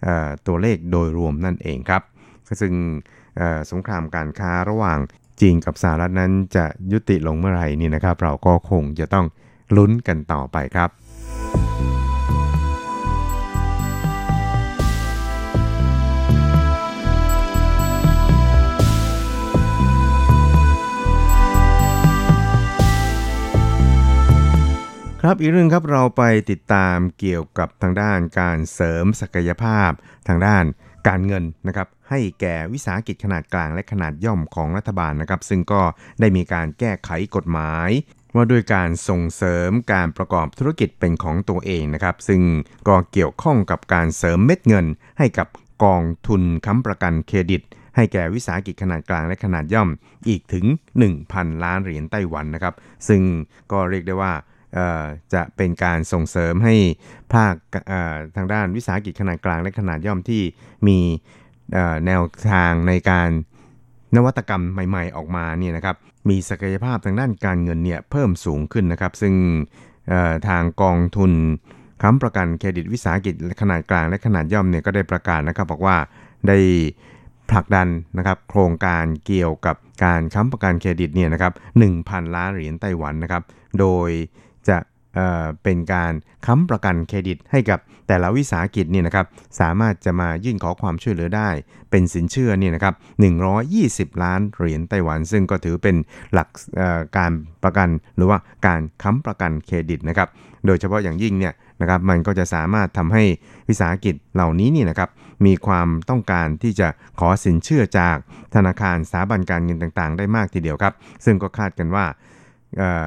เอ่อตัวเลขโดยรวมนั่นเองครับ ซึ่งสงครามการค้าระหว่างจีนกับสหรัฐนั้นจะยุติลงเมื่อไหร่นี่นะครับเราก็คงจะต้องลุ้นกันต่อไปครับครับอีกเรื่องครับเราไปติดตามเกี่ยวกับทางด้านการเสริมศักยภาพทางด้านการเงินนะครับให้แก่วิสาหกิจขนาดกลางและขนาดย่อมของรัฐบาลนะครับซึ่งก็ได้มีการแก้ไขกฎหมายว่าด้วยการส่งเสริมการประกอบธุรกิจเป็นของตัวเองนะครับซึ่งก็เกี่ยวข้องกับการเสริมเม็ดเงินให้กับกองทุนค้ำประกันเครดิตให้แก่วิสาหกิจขนาดกลางและขนาดย่อมอีกถึง หนึ่งพัน ล้านเหรียญไต้หวันนะครับซึ่งก็เรียกได้ว่าจะเป็นการส่งเสริมให้ภาคทางด้านวิสาหกิจขนาดกลางและขนาดย่อมที่มีแนวทางในการนวัตกรรมใหม่ๆออกมาเนี่ยนะครับมีศักยภาพทางด้านการเงินเนี่ยเพิ่มสูงขึ้นนะครับซึ่งทางกองทุนค้ำประกันเครดิตวิสาหกิจขนาดกลางและขนาดย่อมเนี่ยก็ได้ประกาศนะครับบอกว่าได้ผลักดันนะครับโครงการเกี่ยวกับการค้ำประกันเครดิตเนี่ยนะครับ หนึ่งพัน ล้านเหรียญไต้หวันนะครับโดยจะเอ่อเป็นการค้ำประกันเครดิตให้กับแต่ละวิสาหกิจนี่นะครับสามารถจะมายื่นขอความช่วยเหลือได้เป็นสินเชื่อนี่นะครับหนึ่งร้อยยี่สิบล้านเหรียญไต้หวันซึ่งก็ถือเป็นหลักการประกันหรือว่าการค้ำประกันเครดิตนะครับโดยเฉพาะอย่างยิ่งเนี่ยนะครับมันก็จะสามารถทำให้วิสาหกิจเหล่านี้นี่นะครับมีความต้องการที่จะขอสินเชื่อจากธนาคารสถาบันการเงินต่างๆได้มากทีเดียวครับซึ่งก็คาดกันว่าเอ่อ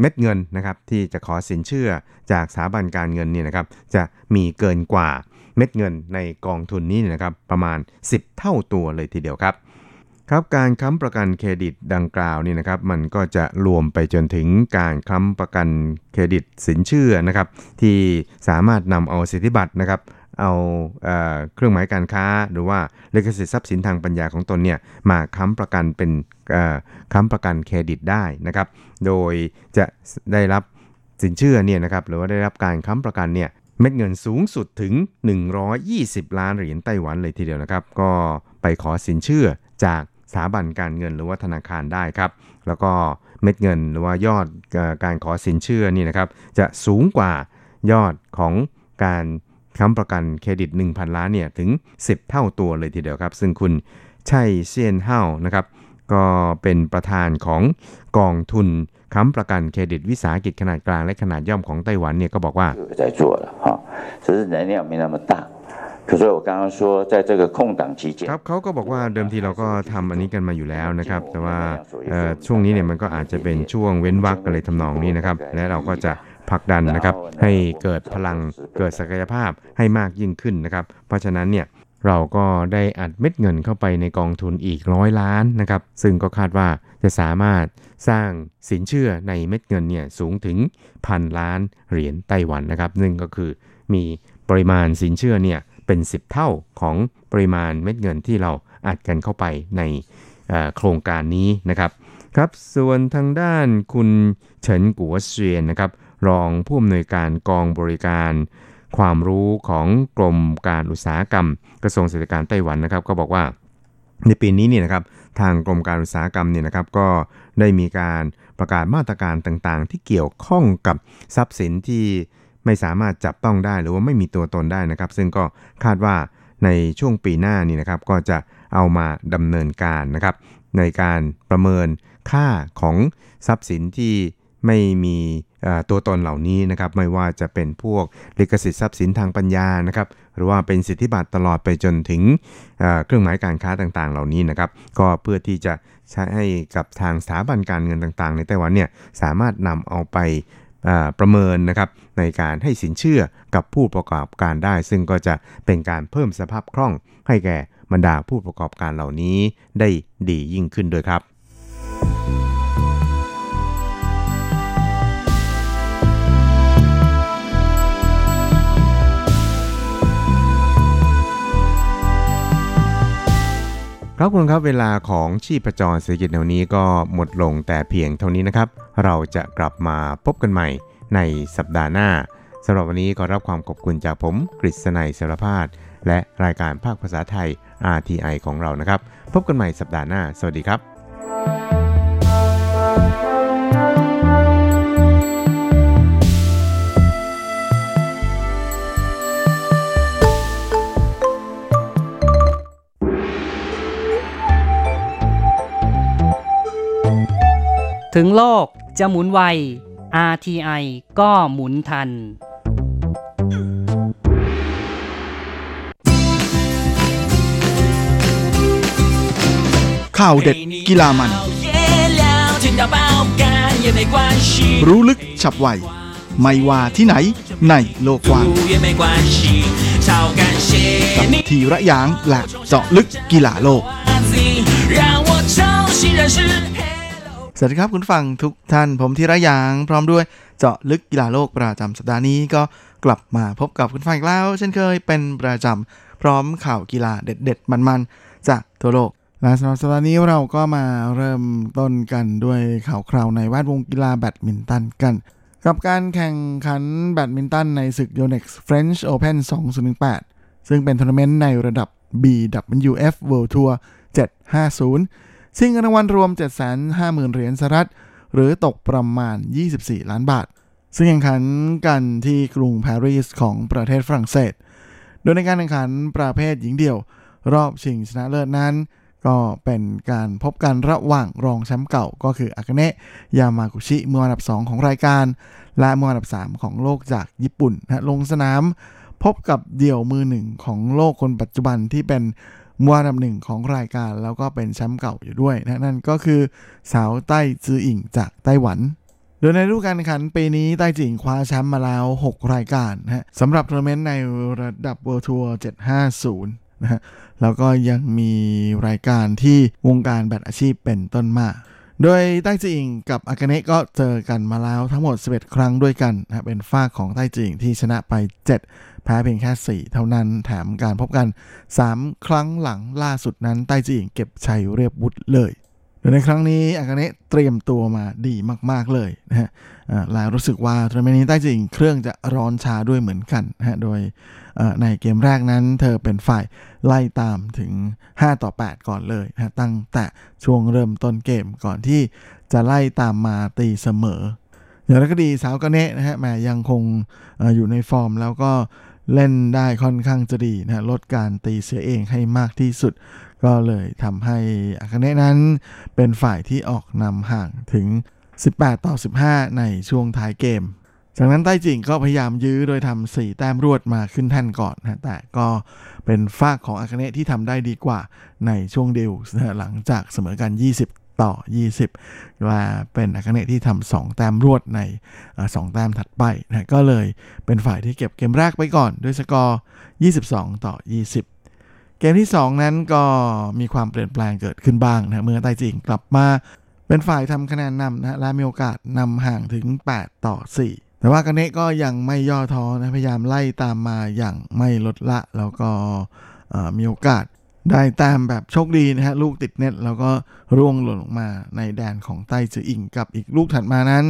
เม็ดเงินนะครับที่จะขอสินเชื่อจากสถาบันการเงินเนี่ยนะครับจะมีเกินกว่าเม็ดเงินในกองทุนนี้นะครับประมาณสิบเท่าตัวเลยทีเดียวครับครับการค้ำประกันเครดิตดังกล่าวนี่นะครับมันก็จะรวมไปจนถึงการค้ำประกันเครดิตสินเชื่อนะครับที่สามารถนำเอาสิทธิบัตรนะครับเอาเอ่อเครื่องหมายการค้าหรือว่าลิขสิทธิ์ทรัพย์สินทางปัญญาของตนเนี่ยมาค้ำประกันเป็นเอ่อค้ำประกันเครดิตได้นะครับโดยจะได้รับสินเชื่อเนี่ยนะครับหรือว่าได้รับการค้ำประกันเนี่ยเม็ดเงินสูงสุดถึงหนึ่งร้อยยี่สิบล้านเหรียญไต้หวันเลยทีเดียวนะครับก็ไปขอสินเชื่อจากสถาบันการเงินหรือว่าธนาคารได้ครับแล้วก็เม็ดเงินหรือว่ายอดการขอสินเชื่อนี่นะครับจะสูงกว่ายอดของการค้ำประกันเครดิต หนึ่งพัน ล้านเนี่ยถึงสิบเท่าตัวเลยทีเดียวครับซึ่งคุณไช่เซียนเฮานะครับก็เป็นประธานของกองทุนค้ำประกันเครดิตวิสาหกิจขนาดกลางและขนาดย่อมของไต้หวันเนี่ยก็บอกว่าครับเขาก็บอกว่าเดิมทีเราก็ทำอันนี้กันมาอยู่แล้วนะครับแต่ว่าช่วงนี้เนี่ยมันก็อาจจะเป็นช่วงเว้นวรรคอะไรทำนองนี้นะครับและเราก็จะผลักดันนะครับให้เกิดพลังเกิดศักยภาพให้มากยิ่งขึ้นนะครับเพราะฉะนั้นเนี่ยเราก็ได้อัดเม็ดเงินเข้าไปในกองทุนอีกร้อยล้านนะครับซึ่งก็คาดว่าจะสามารถสร้างสินเชื่อในเม็ดเงินเนี่ยสูงถึงพันล้านเหรียญไต้หวันนะครับซึ่งก็คือมีปริมาณสินเชื่อเนี่ยเป็นสิบเท่าของปริมาณเม็ดเงินที่เราอัดกันเข้าไปในโครงการนี้นะครับครับส่วนทางด้านคุณเฉินกัวเซียนนะครับรองผู้อำนวยการกองบริการความรู้ของกรมการอุตสาหกรรมกระทรวงเศรษฐกิจการไต้หวันนะครับก็บอกว่าในปีนี้เนี่ยนะครับทางกรมการอุตสาหกรรมเนี่ยนะครับก็ได้มีการประกาศมาตรการต่างๆที่เกี่ยวข้องกับทรัพย์สินที่ไม่สามารถจับต้องได้หรือว่าไม่มีตัวตนได้นะครับซึ่งก็คาดว่าในช่วงปีหน้านี่นะครับก็จะเอามาดำเนินการนะครับในการประเมินค่าของทรัพย์สินที่ไม่มีตัวตนเหล่านี้นะครับไม่ว่าจะเป็นพวกลิขสิทธิ์ทรัพย์สินทางปัญญานะครับหรือว่าเป็นสิทธิบัตรตลอดไปจนถึงเครื่องหมายการค้าต่างๆเหล่านี้นะครับก็เพื่อที่จะใช้ให้กับทางสถาบันการเงินต่างๆในไต้หวันเนี่ยสามารถนำเอาไปประเมินนะครับในการให้สินเชื่อกับผู้ประกอบการได้ซึ่งก็จะเป็นการเพิ่มสภาพคล่องให้แก่บรรดาผู้ประกอบการเหล่านี้ได้ดียิ่งขึ้นด้วยครับครับคุณครับเวลาของชีพจรเศรษฐกิจแนวนี้ก็หมดลงแต่เพียงเท่านี้นะครับเราจะกลับมาพบกันใหม่ในสัปดาห์หน้าสำหรับวันนี้ขอรับความขอบคุณจากผมกฤษณัย ศิรภาส และรายการภาคภาษาไทย อาร์ ที ไอ ของเรานะครับพบกันใหม่สัปดาห์หน้าสวัสดีครับถึงโลกจะหมุนไว อาร์ ที ไอ ก็หมุนทันข่าวเด็ดกีฬามันรู้ลึกฉับไวไม่ว่าที่ไหนในโลกกว้างกับทีระยางและเจาะลึกกีฬาโลกสวัสดีครับคุณฟังทุกท่านผมธีระยางพร้อมด้วยเจาะลึกกีฬาโลกประจำสัปดาห์นี้ก็กลับมาพบกับคุณฟังอีกแล้วเช่นเคยเป็นประจำพร้อมข่าวกีฬาเด็ดๆมันๆจากทั่วโลกและสำหรับสัปดาห์นี้เราก็มาเริ่มต้นกันด้วยข่าวคราวในแวดวงกีฬาแบดมินตันกันกับการแข่งขันแบดมินตันในศึก Yonex French Open สองพันสิบแปดซึ่งเป็นทัวร์นาเมนต์ในระดับ บี ดับเบิลยู เอฟ World Tour เจ็ดห้าศูนย์ชิงเงินรางวัลรวม เจ็ดแสนห้าหมื่น เหรียญสหรัฐหรือตกประมาณยี่สิบสี่ล้านบาทซึ่งแข่งขันกันที่กรุงปารีสของประเทศฝรั่งเศสโดยในการแข่งขันประเภทหญิงเดี่ยวรอบชิงชนะเลิศนั้นก็เป็นการพบกันระหว่างรองแชมป์เก่าก็คืออากาเนะยามากุชิมืออันดับสองของรายการและมืออันดับสามของโลกจากญี่ปุ่นนะลงสนามพบกับเดี่ยวมือหนึ่งของโลกคนปัจจุบันที่เป็นมืออันดับหนึ่งของรายการแล้วก็เป็นแชมป์เก่าอยู่ด้วยนะนั่นก็คือสาวไต้จืออิงจากไต้หวันโดยในฤดูกาลแข่งขันปีนี้ไต้จืออิงคว้าแชมป์มาแล้วหกรายการนะฮะสำหรับทัวร์นาเมนต์ในระดับ World Tour เจ็ดห้าศูนย์นะฮะแล้วก็ยังมีรายการที่วงการแบดอาชีพเป็นต้นมาโดยไต้จืออิงกับอากาเนะก็เจอกันมาแล้วทั้งหมดสิบเอ็ดครั้งด้วยกันนะเป็นฝ่ายของไต้จืออิงที่ชนะไปเจ็ดแพ้เพียงแค่สี่เท่านั้นแถมการพบกันสามครั้งหลังล่าสุดนั้นไต้จืออิงเก็บชัยเรียบวุฒิเลยโดยในครั้งนี้อากาเนะเตรียมตัวมาดีมากๆเลยนะฮะและรู้สึกว่าทัวร์นาเมนต์นี้ไต้จืออิงเครื่องจะร้อนช้าด้วยเหมือนกันนะฮะโดยในเกมแรกนั้นเธอเป็นฝ่ายไล่ตามถึงห้าต่อแปดก่อนเลยนะตั้งแต่ช่วงเริ่มต้นเกมก่อนที่จะไล่ตามมาตีเสมออย่างไรก็ดีสาวกาเนะนะฮะแม้ยังคง อ, อยู่ในฟอร์มแล้วก็เล่นได้ค่อนข้างจะดีนะลดการตีเสียเองให้มากที่สุดก็เลยทำให้อากาเนะนั้นเป็นฝ่ายที่ออกนำห่างถึงสิบแปดต่อสิบห้าในช่วงท้ายเกมจากนั้นไต้จืออิงก็พยายามยื้อโดยทำสี่แต้มรวดมาขึ้นแท่นก่อนนะแต่ก็เป็นฝ่ายของอากาเนะที่ทำได้ดีกว่าในช่วงดิวส์นะหลังจากเสมอกันยี่สิบต่อยี่สิบว่าเป็นอากาเนะที่ทำสองแต้มรวดในสองแต้มถัดไปนะก็เลยเป็นฝ่ายที่เก็บเกมแรกไปก่อนด้วยสกอร์ยี่สิบสองต่อยี่สิบเกมที่สองนั้นก็มีความเปลี่ยนแปลงเกิดขึ้นบ้างนะเมื่อไต้จืออิงกลับมาเป็นฝ่ายทำคะแนนนำนะและมีโอกาสนำห่างถึงแปดต่อสี่แต่ว่าอากาเนะก็ยังไม่ย่อท้อนะพยายามไล่ตามมาอย่างไม่ลดละแล้วก็มีโอกาสได้แต้มแบบโชคดีนะฮะลูกติดเน็ตแล้วก็ร่วงหล่นลงมาในแดนของไต้จืออิงกับอีกลูกถัดมานั้น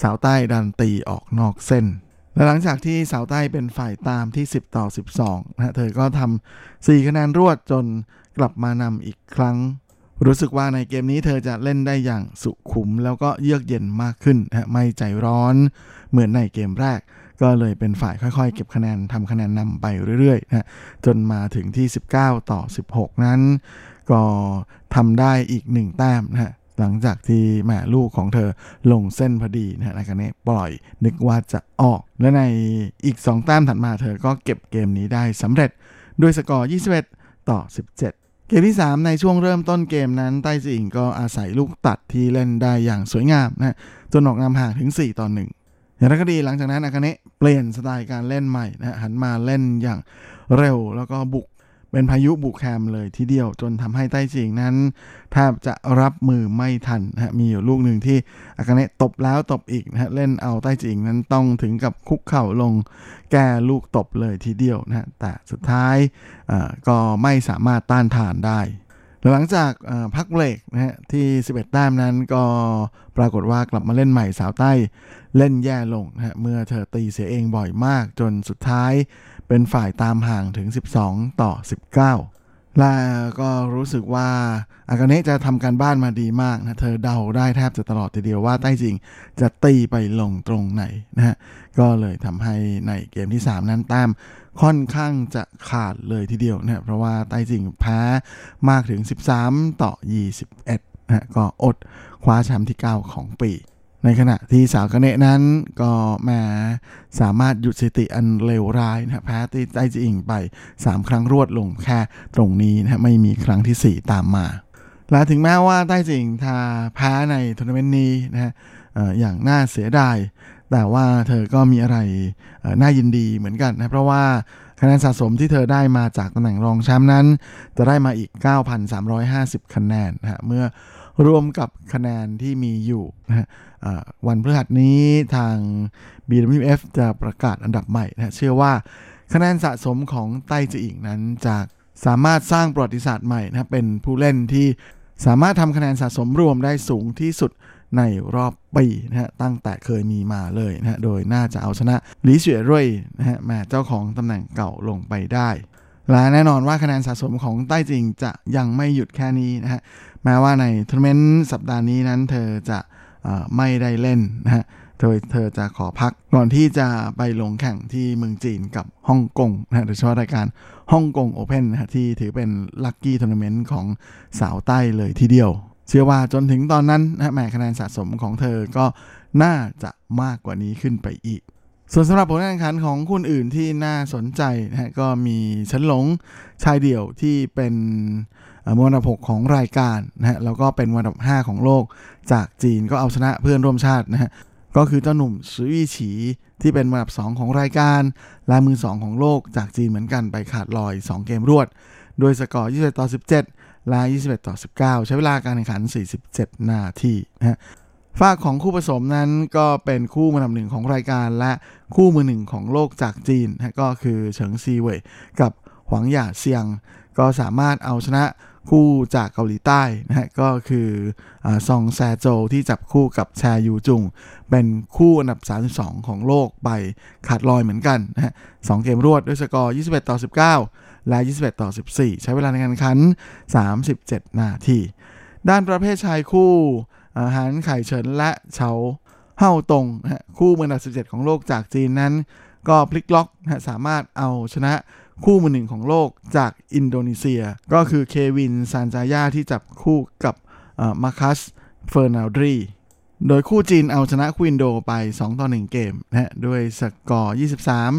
สาวใต้ดันตีออกนอกเส้นและหลังจากที่สาวใต้เป็นฝ่ายตามที่สิบต่อสิบสองนะเธอก็ทำสี่คะแนนรวดจนกลับมานำอีกครั้งรู้สึกว่าในเกมนี้เธอจะเล่นได้อย่างสุขุมแล้วก็เยือกเย็นมากขึ้นนะไม่ใจร้อนเหมือนในเกมแรกก็เลยเป็นฝ่ายค่อยๆเก็บคะแนนทำคะแนนนำไปเรื่อยๆนะจนมาถึงที่สิบเก้าต่อสิบหกนั้นก็ทำได้อีกหนึ่งแต้มนะฮะหลังจากที่แม่ลูกของเธอลงเส้นพอดีนะฮะอากาเนะปล่อยนึกว่าจะออกและในอีกสองแต้มถัดมาเธอก็เก็บเกมนี้ได้สำเร็จด้วยสกอร์ยี่สิบเอ็ดต่อสิบเจ็ดเกมที่สามในช่วงเริ่มต้นเกมนั้นไต้จืออิงก็อาศัยลูกตัดที่เล่นได้อย่างสวยงามนะจนออกนำห่างถึงสี่ต่อหนึ่งอย่างไรก็ดีหลังจากนั้นอากาเนะเปลี่ยนสไตล์การเล่นใหม่นะหันมาเล่นอย่างเร็วแล้วก็บุกเป็นพายุบุกแคมเลยทีเดียวจนทำให้ไต้จืออิงนั้นแทบจะรับมือไม่ทันนะมีอยู่ลูกหนึ่งที่อากาเนะตบแล้วตบอีกนะเล่นเอาไต้จืออิงนั้นต้องถึงกับคุกเข่าลงแก้ลูกตบเลยทีเดียวนะแต่สุดท้ายก็ไม่สามารถต้านทานได้ หลังจากพักเบรกนะฮะที่สิบเอ็ดแต้มนั้นก็ปรากฏว่ากลับมาเล่นใหม่สาวใต้เล่นแย่ลงนะฮะเมื่อเธอตีเสียเองบ่อยมากจนสุดท้ายเป็นฝ่ายตามห่างถึงสิบสองต่อสิบเก้าและก็รู้สึกว่าอากาเนะจะทำการบ้านมาดีมากนะเธอเดาได้แทบจะตลอดทีเดียวว่าใต้จริงจะตีไปลงตรงไหนนะฮะก็เลยทำให้ในเกมที่สามนั้นแต้มค่อนข้างจะขาดเลยทีเดียวนะเพราะว่าไต้จิงแพ้มากถึงสิบสามต่อยี่สิบเอ็ดนะก็อดคว้าแชมป์ที่เก้าของปีในขณะที่สาวกะเนะนั้นก็แม้สามารถหยุดสถิติอันเลวร้ายนะแพ้ไต้จิงไปสามครั้งรวดลงแค่ตรงนี้นะไม่มีครั้งที่สี่ตามมาและถึงแม้ว่าไต้จิงถ้าแพ้ในทัวร์นาเมนต์นี้นะเอ่ออย่างน่าเสียดายแต่ว่าเธอก็มีอะไรน่ายินดีเหมือนกันนะเพราะว่าคะแนนสะสมที่เธอได้มาจากตำแหน่งรองแชมป์นั้นจะได้มาอีก เก้าพันสามร้อยห้าสิบ คะแนนนะฮะเมื่อรวมกับคะแนนที่มีอยู่นะฮะวันพฤหัสนี้ทาง บี ดับเบิลยู เอฟ จะประกาศอันดับใหม่นะเชื่อว่าคะแนนสะสมของไต้จืออิงนั้นจะสามารถสร้างประวัติศาสตร์ใหม่นะเป็นผู้เล่นที่สามารถทำคะแนนสะสมรวมได้สูงที่สุดในรอบปีนะฮะตั้งแต่เคยมีมาเลยนะฮะโดยน่าจะเอาชนะหลีเฉียรุ่ยนะฮะมาเจ้าของตำแหน่งเก่าลงไปได้และแน่นอนว่าคะแนนสะสมของไต้จิงจะยังไม่หยุดแค่นี้นะฮะแม้ว่าในทัวร์นาเมนต์สัปดาห์นี้นั้นเธอจะเอ่อไม่ได้เล่นนะฮะโดยเธอจะขอพักก่อนที่จะไปลงแข่งที่เมืองจีนกับฮ่องกงนะฮะโดยเฉพาะรายการฮ่องกงโอเพ่นนะฮะที่ถือเป็นลัคกี้ทัวร์นาเมนต์ของสาวใต้เลยทีเดียวเชื่อว่าจนถึงตอนนั้นนะแหมคะแนนสะสมของเธอก็น่าจะมากกว่านี้ขึ้นไปอีกส่วนสำหรับผลการแข่งขันของคนอื่นที่น่าสนใจนะก็มีเฉินหลงชายเดี่ยวที่เป็นมืออันดับหกของรายการนะฮะแล้วก็เป็นมืออันดับห้าของโลกจากจีนก็เอาชนะเพื่อนร่วมชาตินะฮะก็คือเจ้าหนุ่มซือวี่ฉีที่เป็นมืออันดับสองของรายการและมือสองของโลกจากจีนเหมือนกันไปขาดลอยสองเกมรวดโดยสกอร์ยี่สิบเอ็ดต่อสิบเจ็ดลายยี่สิบเอ็ดต่อสิบเก้าใช้เวลาการแข่งขันสี่สิบเจ็ดนาทีนะฮะฝากของคู่ผสมนั้นก็เป็นคู่มืออันดับหนึ่งของรายการและคู่มือหนึ่งของโลกจากจีนนะก็คือเฉิงซีเว่ยกับหวังหย่าเซียงก็สามารถเอาชนะคู่จากเกาหลีใต้นะฮะก็คือซองแซโจวที่จับคู่กับแชยูจุงเป็นคู่อันดับสามสิบสองของโลกไปขาดลอยเหมือนกันนะฮะสองเกมรวดด้วยสกอร์ยี่สิบเอ็ดต่อสิบเก้าและยี่สิบเอ็ดต่อสิบสี่ใช้เวลาในการแข่งขันสามสิบเจ็ดนาทีด้านประเภทชายคู่หานไข่เฉินและเฉาเฮาตงนะฮะคู่มืออันดับสิบเจ็ดของโลกจากจีนนั้นก็พลิกล็อกนะฮะสามารถเอาชนะคู่มือหนึ่งของโลกจากอินโดนีเซียก็คือเควินซานจายาที่จับคู่กับมาคัสเฟอร์นัลดีโดยคู่จีนเอาชนะคู่อินโดไปสองต่อหนึ่งเกมนะฮะด้วยสกอร์ยี่สิบสาม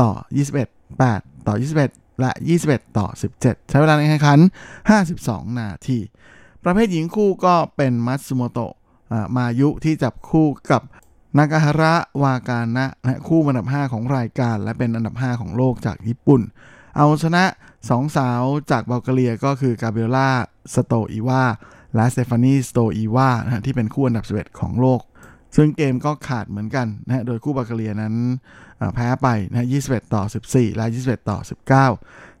ต่อยี่สิบเอ็ด แปดต่อยี่สิบเอ็ดและยี่สิบเอ็ดต่อสิบเจ็ดใช้เวลาในการแข่งขันห้าสิบสองนาทีประเภทหญิงคู่ก็เป็นมัตสึโมโตะมายุที่จับคู่กับนากาฮาระวากานะนะคู่อันดับห้าของรายการและเป็นอันดับห้าของโลกจากญี่ปุ่นเอาชนะสองสาวจากบัลแกเรียก็คือกาเบรียล่าสโตอีวาและสเตฟานีสโตอีวานะที่เป็นคู่อันดับสิบเอ็ดของโลกซึ่งเกมก็ขาดเหมือนกันนะโดยคู่บัลแกเรียนั้นแพ้ไปนะยี่สิบเอ็ดต่อสิบสี่และยี่สิบเอ็ดต่อสิบเก้า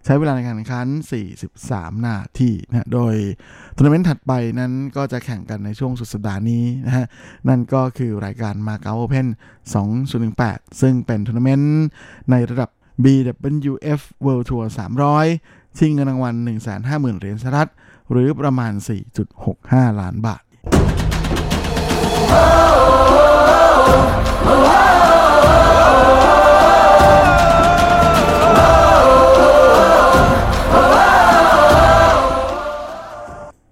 ใช้เวลาในการแข่งขันสี่สิบสามนาทีนะโดยทัวร์นาเมนต์ถัดไปนั้นก็จะแข่งกันในช่วงสุดสัปดาห์นี้นะฮะนั่นก็คือรายการ Macau Open สองพันสิบแปดซึ่งเป็นทัวร์นาเมนต์ในระดับ บี ดับเบิลยู เอฟ World Tour สามร้อยชิงเงินรางวัล หนึ่งแสนห้าหมื่น เหรียญสหรัฐหรือประมาณ สี่จุดหกห้า ล้านบาท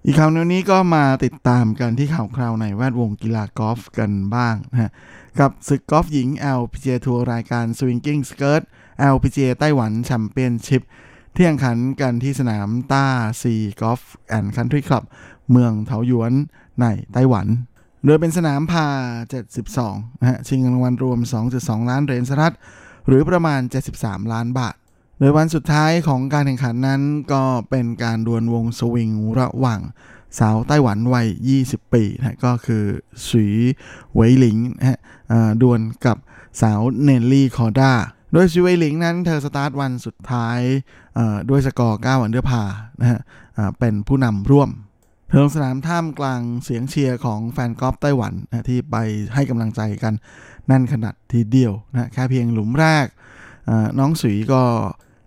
อีกข่าวนี้ก็มาติดตามกันที่ข่าวคราวในแวดวงกีฬากอล์ฟกันบ้างนะฮะกับศึกกอล์ฟหญิง แอล พี จี เอ ทัวร์รายการ Swinging Skirt แอล พี จี เอ ไต้หวัน Championship ที่แข่งขันกันที่สนาม Ta-Chi Golf and Country Club เมืองเถาหยวนในไต้หวันโดยเป็นสนามพาเจ็ดสิบสองนะฮะชิงเงินรางวัลรวม สองจุดสอง ล้านเหรียญสหรัฐหรือประมาณเจ็ดสิบสามล้านบาทโดยวันสุดท้ายของการแข่งขันนั้นก็เป็นการดวลวงสวิงระหว่างสาวไต้หวันวัยยี่สิบปีนะก็คือสุยเหวยหลิงนะฮะดวลกับสาวเนลลี่คอร์ด้า โดยซิวเวหลิงนั้นเธอสตาร์ทวันสุดท้ายด้วยสกอร์เก้าอันเดอร์พาร์นะฮะเป็นผู้นำร่วมเธอลงสนามท่ามกลางเสียงเชียร์ของแฟนกอล์ฟไต้หวันนะที่ไปให้กำลังใจกันนั่นขนาดทีเดียวนะแค่เพียงหลุมแรกน้องสุยก็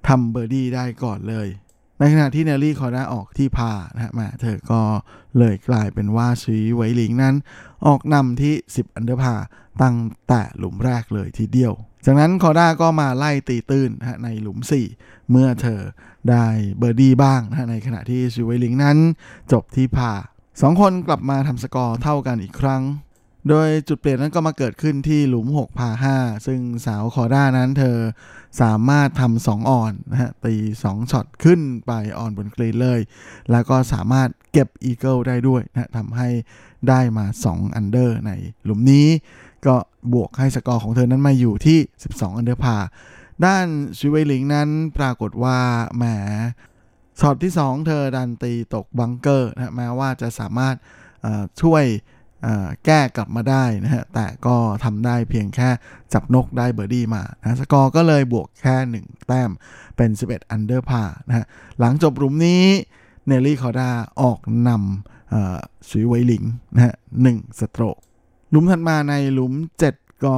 ทำเบอร์ดี้ได้ก่อนเลยในขณะที่เนลลี่คอร์ด้าออกที่พานะฮะมาเธอก็เลยกลายเป็นว่าซุยไวหลิงนั้นออกนำที่สิบอันเดอร์พาร์ตั้งแต่หลุมแรกเลยทีเดียวจากนั้นคอร์ด้าก็มาไล่ตีตื้นนะฮะในหลุมสี่เมื่อเธอได้เบอร์ดี้บ้างนะฮะในขณะที่ซุยไวหลิงนั้นจบที่พาสองคนกลับมาทำสกอร์เท่ากันอีกครั้งโดยจุดเปลี่ยนนั้นก็มาเกิดขึ้นที่หลุมหกพาห้าซึ่งสาวคอด้านั้นเธอสามารถทำสองออนนะฮะตีสองช็อตขึ้นไปออนบนกรีนเลยแล้วก็สามารถเก็บอีเกิลได้ด้วยนะทำให้ได้มาสองอันเดอร์ในหลุมนี้ก็บวกให้สกอร์ของเธอนั้นมาอยู่ที่สิบสองอันเดอร์พาด้านซุยเวยหลิงนั้นปรากฏว่าแหมช็อตที่สองเธอดันตีตกบังเกอร์นะแม้ว่าจะสามารถช่วยแก้กลับมาได้นะฮะแต่ก็ทำได้เพียงแค่จับนกได้เบอร์ดี้มานะสกอร์ก็เลยบวกแค่หนึ่งแต้มเป็นสิบเอ็ดอันเดอร์พาร์นะฮะหลังจบหลุมนี้เนลลี่คอร์ด้าออกนำเอ่อซุยไวหลิงนะฮะหนึ่งสโตรกหลุมถัดมาในหลุมเจ็ดก็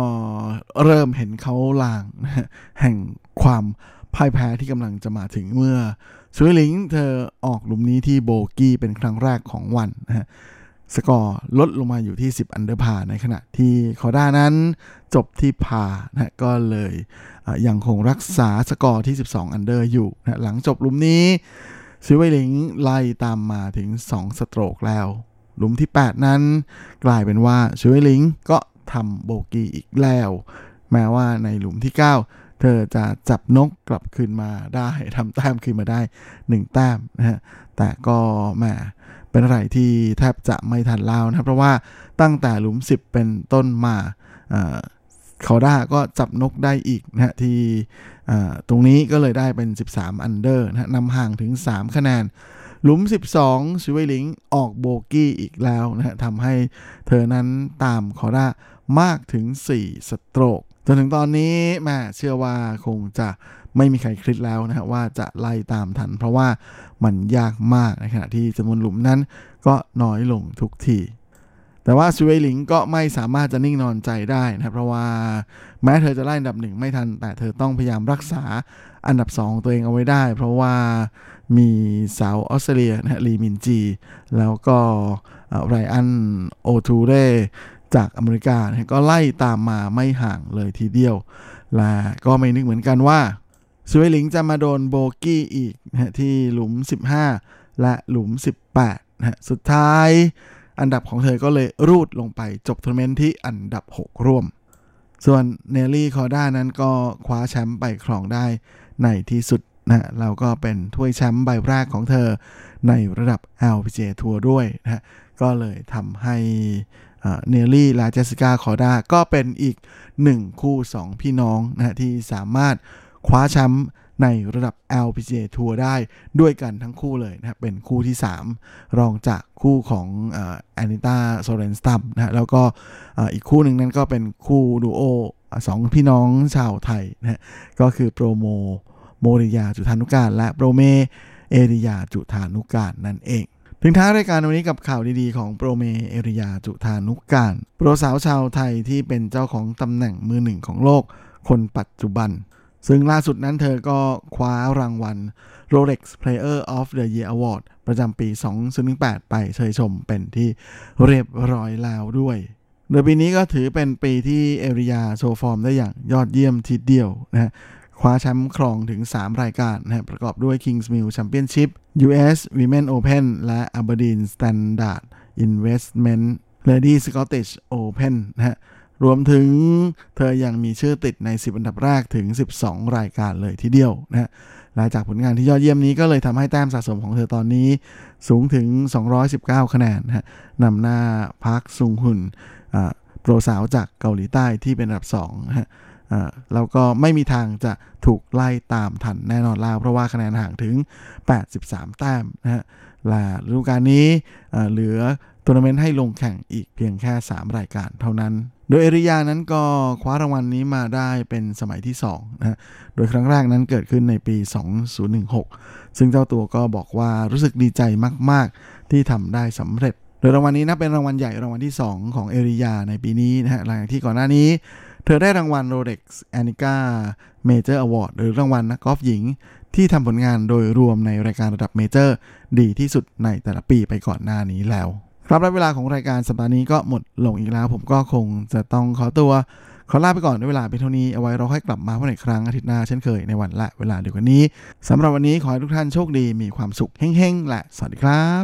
เริ่มเห็นเขาลางนะฮะแห่งความพ่ายแพ้ที่กำลังจะมาถึงเมื่อซุยไวหลิงเธอออกหลุมนี้ที่โบกี้เป็นครั้งแรกของวันนะฮะสกอร์ลดลงมาอยู่ที่สิบอันเดอร์พาในขณะที่คอด้านั้นจบที่พานะก็เลยยังคงรักษาสกอร์ที่สิบสองอันเดอร์อยู่นะหลังจบหลุมนี้ซุยไวหลิงไล่ตามมาถึงสองสโตรกแล้วหลุมที่แปดนั้นกลายเป็นว่าซุยไวหลิงก็ทำโบกี้อีกแล้วแม้ว่าในหลุมที่เก้าเธอจะจับนกกลับคืนมาได้ทำแต้มคืนมาได้หนึ่งแต้มนะฮะแต่ก็แหมเป็นอะไรที่แทบจะไม่ทันเล่านะครับเพราะว่าตั้งแต่หลุมสิบเป็นต้นมาเอ่อคอด้าก็จับนกได้อีกนะฮะที่เอ่อตรงนี้ก็เลยได้เป็นสิบสามอันเดอร์นะฮะนำห่างถึงสามคะแนนหลุมสิบสองซุยไวหลิงออกโบกี้อีกแล้วนะฮะทำให้เธอนั้นตามคอด้ามากถึงสี่สโตรกจนถึงตอนนี้แม่เชื่อว่าคงจะไม่มีใครคิดแล้วนะฮะว่าจะไล่ตามทันเพราะว่ามันยากมากในขณะที่จำนวนหลุมนั้นก็น้อยลงทุกทีแต่ว่าซุยไวหลิงก็ไม่สามารถจะนิ่งนอนใจได้นะเพราะว่าแม้เธอจะไล่อันดับหนึ่งไม่ทันแต่เธอต้องพยายามรักษาอันดับสองของตัวเองเอาไว้ได้เพราะว่ามีสาวออสเตรเลียนะฮะลีมินจีแล้วก็ไรอันโอทูเร่จากอเมริกานะก็ไล่ตามมาไม่ห่างเลยทีเดียวและก็ไม่นึกเหมือนกันว่าซุยไวหลิงจะมาโดนโบกี้อีกนะที่หลุมสิบห้าและหลุมสิบแปดนะสุดท้ายอันดับของเธอก็เลยรูดลงไปจบทัวร์นาเมนต์ที่อันดับหกร่วมส่วนเนลลี่คอร์ด้านั้นก็คว้าแชมป์ไปครองได้ในที่สุดนะแล้วก็เป็นถ้วยแชมป์ใบแรกของเธอในระดับ แอล พี จี เอ ทัวร์ด้วยนะก็เลยทำให้เนลลี่และเจสสิก้าคอร์ด้าก็เป็นอีกหนึ่งคู่สองพี่น้องนะที่สามารถคว้าแชมป์ในระดับ แอล พี จี เอ ทัวร์ได้ด้วยกันทั้งคู่เลยนะครับเป็นคู่ที่สามรองจากคู่ของเอ่ออานิต้าโซเรนสตัมนะฮะแล้วก็อีกคู่หนึ่งนั้นก็เป็นคู่ดูโอสองพี่น้องชาวไทยนะฮะก็คือโปรโมโมริยาจุฑานุการและโปรเมเอริยาจุฑานุการนั่นเองทิ้งท้ายรายการวันนี้กับข่าวดีๆของโปรเมเอริยาจุฑานุการโปรสาวชาวไทยที่เป็นเจ้าของตำแหน่งมือหนึ่งของโลกคนปัจจุบันซึ่งล่าสุดนั้นเธอก็คว้ารางวัล Rolex Player of the Year Award ประจำปีสองพันสิบแปดไปเชยชมเป็นที่เรียบร้อยแล้วด้วยโดยปีนี้ก็ถือเป็นปีที่เอริยาโชว์ฟอร์มได้อย่างยอดเยี่ยมทีเดียวนะฮะคว้าแชมป์ครองถึงสามรายการนะฮะประกอบด้วย King's Mill Championship ยู เอส Women Open และ Aberdeen Standard Investment Ladies Scottish Open นะฮะรวมถึงเธอยังมีชื่อติดในสิบอันดับแรกถึงสิบสองรายการเลยทีเดียวนะฮะและจากผลงานที่ยอดเยี่ยมนี้ก็เลยทำให้แต้มสะสมของเธอตอนนี้สูงถึงสองร้อยสิบเก้าคะแนนนะฮะนำหน้าพักซุงหุนโปรสาวจากเกาหลีใต้ที่เป็นอันดับสองนะฮะแล้วก็ไม่มีทางจะถูกไล่ตามทันแน่นอนแล้วเพราะว่าคะแนนห่างถึงแปดสิบสามแต้มนะฮะและฤดูกาลนี้เหลือทัวร์นาเมนต์ให้ลงแข่งอีกเพียงแค่สามรายการเท่านั้น โดยเอริยานั้นก็คว้ารางวัล นี้มาได้เป็นสมัยที่สองนะโดยครั้งแรกนั้นเกิดขึ้นในปีสองพันสิบหกซึ่งเจ้าตัวก็บอกว่ารู้สึกดีใจมากๆที่ทำได้สำเร็จโดยรางวัล นี้นะเป็นรางวัลใหญ่รางวัลที่สองของเอริยาในปีนี้นะฮะหลังจากที่ก่อนหน้านี้เธอได้รางวัล Rolex Anica Major Award หรือรางวัลนักกอล์ฟหญิงที่ทำผลงานโดยรวมในรายการระดับเมเจอร์ดีที่สุดในแต่ละปีไปก่อนหน้านี้แล้วครับและเวลาของรายการสัปดาห์นี้ก็หมดลงอีกแล้วผมก็คงจะต้องขอตัวขอลาไปก่อนด้วยเวลาเป็นเท่านี้เอาไว้เราค่อยกลับมาพบกันอีกครั้งอาทิตย์หน้าเช่นเคยในวันและเวลาเดียวกันนี้สำหรับวันนี้ขอให้ทุกท่านโชคดีมีความสุขเฮ้งๆและสวัสดีครับ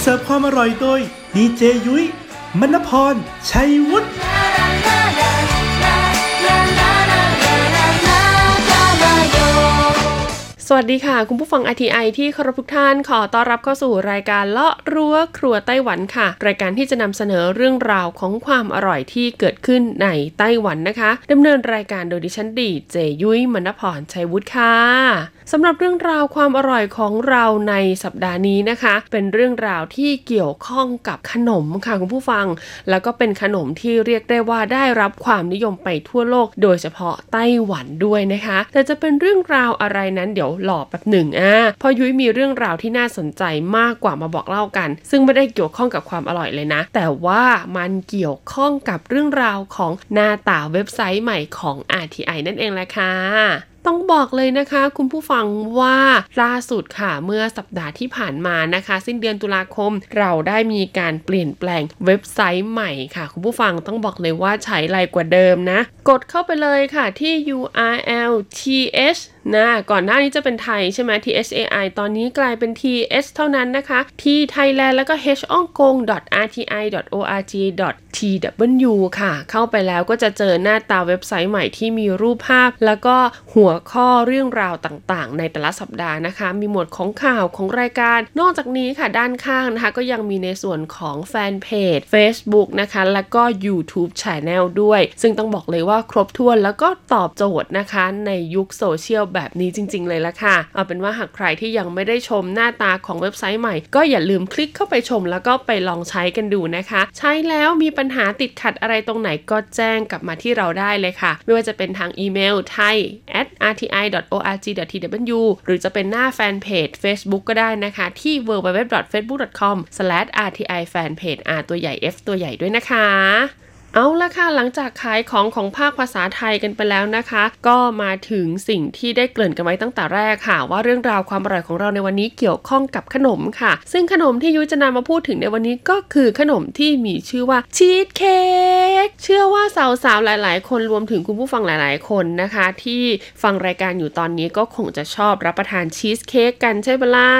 เสิร์ฟความอร่อยโดยดีเจยุ้ยมณพรชัยวุฒิสวัสดีค่ะคุณผู้ฟัง อาร์ ที ไอ ที่เคารพทุกท่านขอต้อนรับเข้าสู่รายการเลาะรั้วครัวไต้หวันค่ะรายการที่จะนำเสนอเรื่องราวของความอร่อยที่เกิดขึ้นในไต้หวันนะคะดำเนินรายการโดยดิฉันดีเจยุ้ยมณพรชัยวุฒิค่ะสำหรับเรื่องราวความอร่อยของเราในสัปดาห์นี้นะคะเป็นเรื่องราวที่เกี่ยวข้องกับขนมค่ะคุณผู้ฟังแล้วก็เป็นขนมที่เรียกได้ว่าได้รับความนิยมไปทั่วโลกโดยเฉพาะไต้หวันด้วยนะคะแต่จะเป็นเรื่องราวอะไรนั้นเดี๋ยวหล่อแบบหนึ่งอ่ะพอยุ้ยมีเรื่องราวที่น่าสนใจมากกว่ามาบอกเล่ากันซึ่งไม่ได้เกี่ยวข้องกับความอร่อยเลยนะแต่ว่ามันเกี่ยวข้องกับเรื่องราวของหน้าตาเว็บไซต์ใหม่ของ อาร์ ที ไอ นั่นเองแหละค่ะต้องบอกเลยนะคะคุณผู้ฟังว่าล่าสุดค่ะเมื่อสัปดาห์ที่ผ่านมานะคะสิ้นเดือนตุลาคมเราได้มีการเปลี่ยนแปลงเว็บไซต์ใหม่ค่ะคุณผู้ฟังต้องบอกเลยว่าใช้ไรกว่าเดิมนะกดเข้าไปเลยค่ะที่ ยู อาร์ แอล th นะก่อนหน้านี้จะเป็นไทยใช่ไหม thai ตอนนี้กลายเป็น ts เท่านั้นนะคะที่ thailand แล้วก็ hongkong.อาร์ ที ไอ ดอท โอ อาร์ จี ดอท ที ดับเบิลยู ค่ะเข้าไปแล้วก็จะเจอหน้าตาเว็บไซต์ใหม่ที่มีรูปภาพแล้วก็หัวข้อเรื่องราวต่างๆในแต่ละสัปดาห์นะคะมีหมวดของข่าวของรายการนอกจากนี้ค่ะด้านข้างนะคะก็ยังมีในส่วนของแฟนเพจ Facebook นะคะแล้วก็ YouTube Channel ด้วยซึ่งต้องบอกเลยว่าครบถ้วนแล้วก็ตอบโจทย์นะคะในยุคโซเชียลแบบนี้จริงๆเลยละค่ะเอาเป็นว่าหากใครที่ยังไม่ได้ชมหน้าตาของเว็บไซต์ใหม่ก็อย่าลืมคลิกเข้าไปชมแล้วก็ไปลองใช้กันดูนะคะใช้แล้วมีปัญหาติดขัดอะไรตรงไหนก็แจ้งกลับมาที่เราได้เลยค่ะไม่ว่าจะเป็นทางอีเมล ไทย แอท อาร์ ที ไอ ดอท โอ อาร์ จี ดอท ที ดับเบิลยู หรือจะเป็นหน้าแฟนเพจ Facebook ก็ได้นะคะที่ ดับเบิลยู ดับเบิลยู ดับเบิลยู ดอท เฟซบุ๊ก ดอท คอม สแลช อาร์ ที ไอ แฟนเพจ R ตัวใหญ่ F ตัวใหญ่ด้วยนะคะเอาละค่ะหลังจากขายของของภาคภาษาไทยกันไปแล้วนะคะก็มาถึงสิ่งที่ได้เกริ่นกันไว้ตั้งแต่แรกค่ะว่าเรื่องราวความอร่อยของเราในวันนี้เกี่ยวข้องกับขนมค่ะซึ่งขนมที่ยุ้ยจะนำมาพูดถึงในวันนี้ก็คือขนมที่มีชื่อว่าชีสเค้กเชื่อว่าสาวๆหลายๆคนรวมถึงคุณผู้ฟังหลายๆคนนะคะที่ฟังรายการอยู่ตอนนี้ก็คงจะชอบรับประทานชีสเค้กกันใช่เปล่า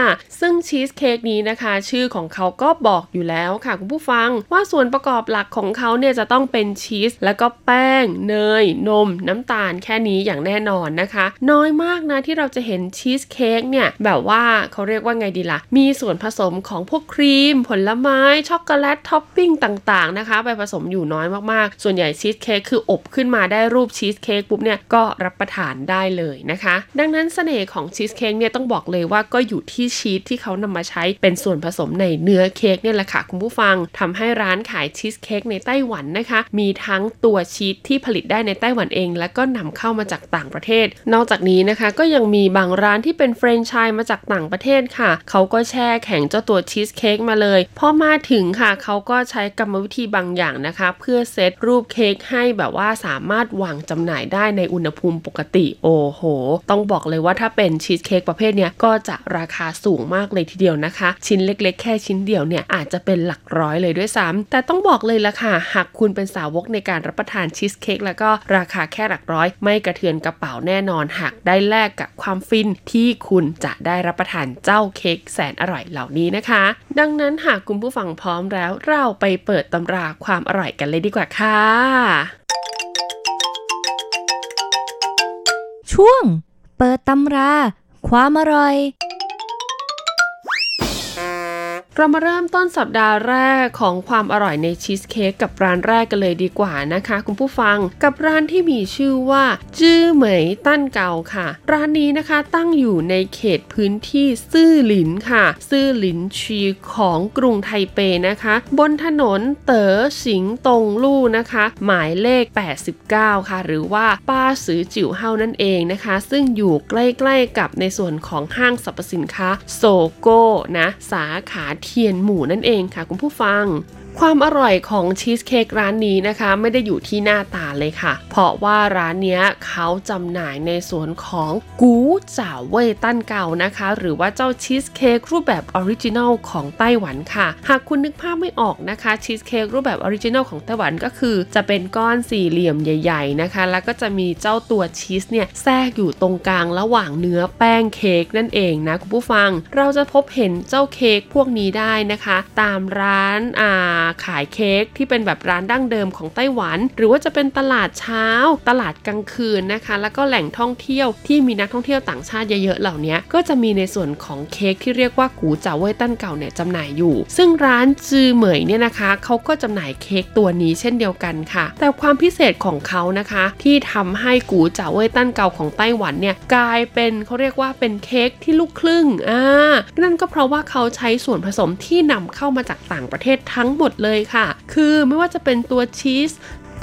ซึ่งชีสเค้กนี้นะคะชื่อของเขาก็บอกอยู่แล้วค่ะคุณผู้ฟังว่าส่วนประกอบหลักของเขาเนี่ยจะต้องเป็นชีสแล้วก็แป้งเนยนมน้ำตาลแค่นี้อย่างแน่นอนนะคะน้อยมากนะที่เราจะเห็นชีสเค้กเนี่ยแบบว่าเขาเรียกว่าไงดีล่ะมีส่วนผสมของพวกครีมผลไม้ช็อกโกแลตท็อปปิ้งต่างๆนะคะไปผสมอยู่น้อยมากๆส่วนใหญ่ชีสเค้กคืออบขึ้นมาได้รูปชีสเค้กปุ๊บเนี่ยก็รับประทานได้เลยนะคะดังนั้นเสน่ห์ของชีสเค้กเนี่ยต้องบอกเลยว่าก็อยู่ที่ชีสที่เขานำมาใช้เป็นส่วนผสมในเนื้อเค้กเนี่ยแหละค่ะคุณผู้ฟังทำให้ร้านขายชีสเค้กในไต้หวันนะคะมีทั้งตัวชีสที่ผลิตได้ในไต้หวันเองและก็นำเข้ามาจากต่างประเทศนอกจากนี้นะคะก็ยังมีบางร้านที่เป็นแฟรนไชส์มาจากต่างประเทศค่ะเขาก็แช่แข็งเจ้าตัวชีสเค้กมาเลยพอมาถึงค่ะเขาก็ใช้กรรมวิธีบางอย่างนะคะเพื่อเซตรูปเค้กให้แบบว่าสามารถวางจำหน่ายได้ในอุณหภูมิปกติโอ้โหต้องบอกเลยว่าถ้าเป็นชีสเค้กประเภทเนี้ยก็จะราคาสูงมากเลยทีเดียวนะคะชิ้นเล็กๆแค่ชิ้นเดียวเนี่ยอาจจะเป็นหลักร้อยเลยด้วยซ้ำแต่ต้องบอกเลยละค่ะหากคุณไป เป็นสาวกในการรับประทานชีสเค้กแล้วก็ราคาแค่หลักร้อยไม่กระเทือนกระเป๋าแน่นอนหากได้แลกกับความฟินที่คุณจะได้รับประทานเจ้าเค้กแสนอร่อยเหล่านี้นะคะดังนั้นหากคุณผู้ฟังพร้อมแล้วเราไปเปิดตำราความอร่อยกันเลยดีกว่าค่ะช่วงเปิดตำราความอร่อยเรามาเริ่มต้นสัปดาห์แรกของความอร่อยในชีสเค้กกับร้านแรกกันเลยดีกว่านะคะคุณผู้ฟังกับร้านที่มีชื่อว่าจื้อเหมยตั้นเกาค่ะร้านนี้นะคะตั้งอยู่ในเขตพื้นที่ซื่อหลินค่ะซื่อหลินชีของกรุงไทเปนะคะบนถนนเต๋อสิงตงลู่นะคะหมายเลขแปดสิบเก้าค่ะหรือว่าป้าสือจิ๋วเฮานั่นเองนะคะซึ่งอยู่ใกล้ๆกับในส่วนของห้างสรรพสินค้าโซโก้นะสาขาเทียนหมูนั่นเองค่ะคุณผู้ฟังความอร่อยของชีสเค้กร้านนี้นะคะไม่ได้อยู่ที่หน้าตาเลยค่ะเพราะว่าร้านนี้เขาจำหน่ายในส่วนของกู๋จ่าเว่ยตั้นเกานะคะหรือว่าเจ้าชีสเค้กรูปแบบออริจินัลของไต้หวันค่ะหากคุณนึกภาพไม่ออกนะคะชีสเค้กรูปแบบออริจินัลของไต้หวันก็คือจะเป็นก้อนสี่เหลี่ยมใหญ่ๆนะคะแล้วก็จะมีเจ้าตัวชีสเนี่ยแทรกอยู่ตรงกลางระหว่างเนื้อแป้งเค้กนั่นเองนะคุณผู้ฟังเราจะพบเห็นเจ้าเค้กพวกนี้ได้นะคะตามร้านอ่าขายเค้กที่เป็นแบบร้านดั้งเดิมของไต้หวันหรือว่าจะเป็นตลาดเช้าตลาดกลางคืนนะคะแล้วก็แหล่งท่องเที่ยวที่มีนักท่องเที่ยวต่างชาติเยอะๆเหล่านี้ก็จะมีในส่วนของเค้กที่เรียกว่ากู๋จ่าเว่ยตั้นเก่าเนี่ยจำหน่ายอยู่ซึ่งร้านจือเหมยเนี่ยนะคะเขาก็จำหน่ายเค้กตัวนี้เช่นเดียวกันค่ะแต่ความพิเศษของเขานะคะที่ทำให้กู๋จ่าเว่ยตั้นเก่าของไต้หวันเนี่ยกลายเป็นเขาเรียกว่าเป็นเค้กที่ลูกครึ่งอ่านั่นก็เพราะว่าเขาใช้ส่วนผสมที่นำเข้ามาจากต่างประเทศทั้งหมดเลยค่ะคือไม่ว่าจะเป็นตัวชีส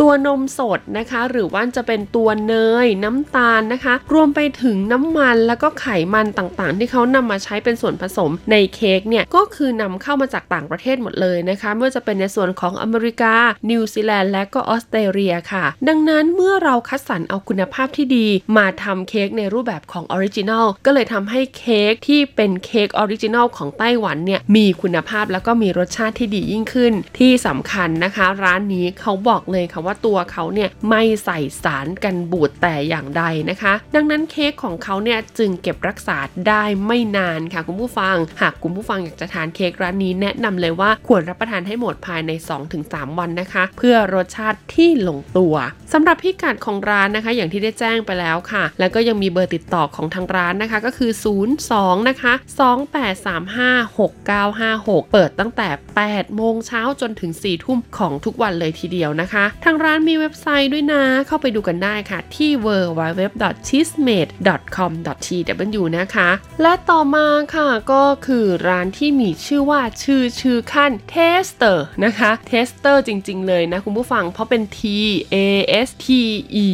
ตัวนมสดนะคะหรือว่าจะเป็นตัวเนยน้ำตาลนะคะรวมไปถึงน้ำมันแล้วก็ไขมันต่างๆที่เขานำมาใช้เป็นส่วนผสมในเค้กเนี่ยก็คือนำเข้ามาจากต่างประเทศหมดเลยนะคะไม่ว่าจะเป็นในส่วนของอเมริกานิวซีแลนด์และก็ออสเตรเลียค่ะดังนั้นเมื่อเราคัดสรรเอาคุณภาพที่ดีมาทำเค้กในรูปแบบของออริจินัลก็เลยทำให้เค้กที่เป็นเค้กออริจินัลของไต้หวันเนี่ยมีคุณภาพแล้วก็มีรสชาติที่ดียิ่งขึ้นที่สำคัญนะคะร้านนี้เขาบอกเลยค่ะว่าตัวเขาเนี่ยไม่ใส่สารกันบูดแต่อย่างใดนะคะดังนั้นเค้กของเขาเนี่ยจึงเก็บรักษาได้ไม่นานค่ะคุณผู้ฟังหากคุณผู้ฟังอยากจะทานเค้กร้านนี้แนะนำเลยว่าควรรับประทานให้หมดภายใน สองถึงสาม วันนะคะเพื่อรสชาติที่ลงตัวสำหรับพิกัดของร้านนะคะอย่างที่ได้แจ้งไปแล้วค่ะแล้วก็ยังมีเบอร์ติดต่อของทางร้านนะคะก็คือศูนย์สองนะคะสองแปดสามห้าหกเก้าห้าหกเปิดตั้งแต่แปดโมงเช้าจนถึงสี่ทุ่มของทุกวันเลยทีเดียวนะคะทางร้านมีเว็บไซต์ด้วยนะเข้าไปดูกันได้ค่ะที่ ดับเบิลยู ดับเบิลยู ดับเบิลยู ดอท ชีสเมด ดอท คอม ดอท ที ดับเบิลยู นะคะและต่อมาค่ะก็คือร้านที่มีชื่อว่าชื่อชื่อขั้น Tasters นะคะ Tasters จริงๆเลยนะคุณผู้ฟังเพราะเป็น T A S T E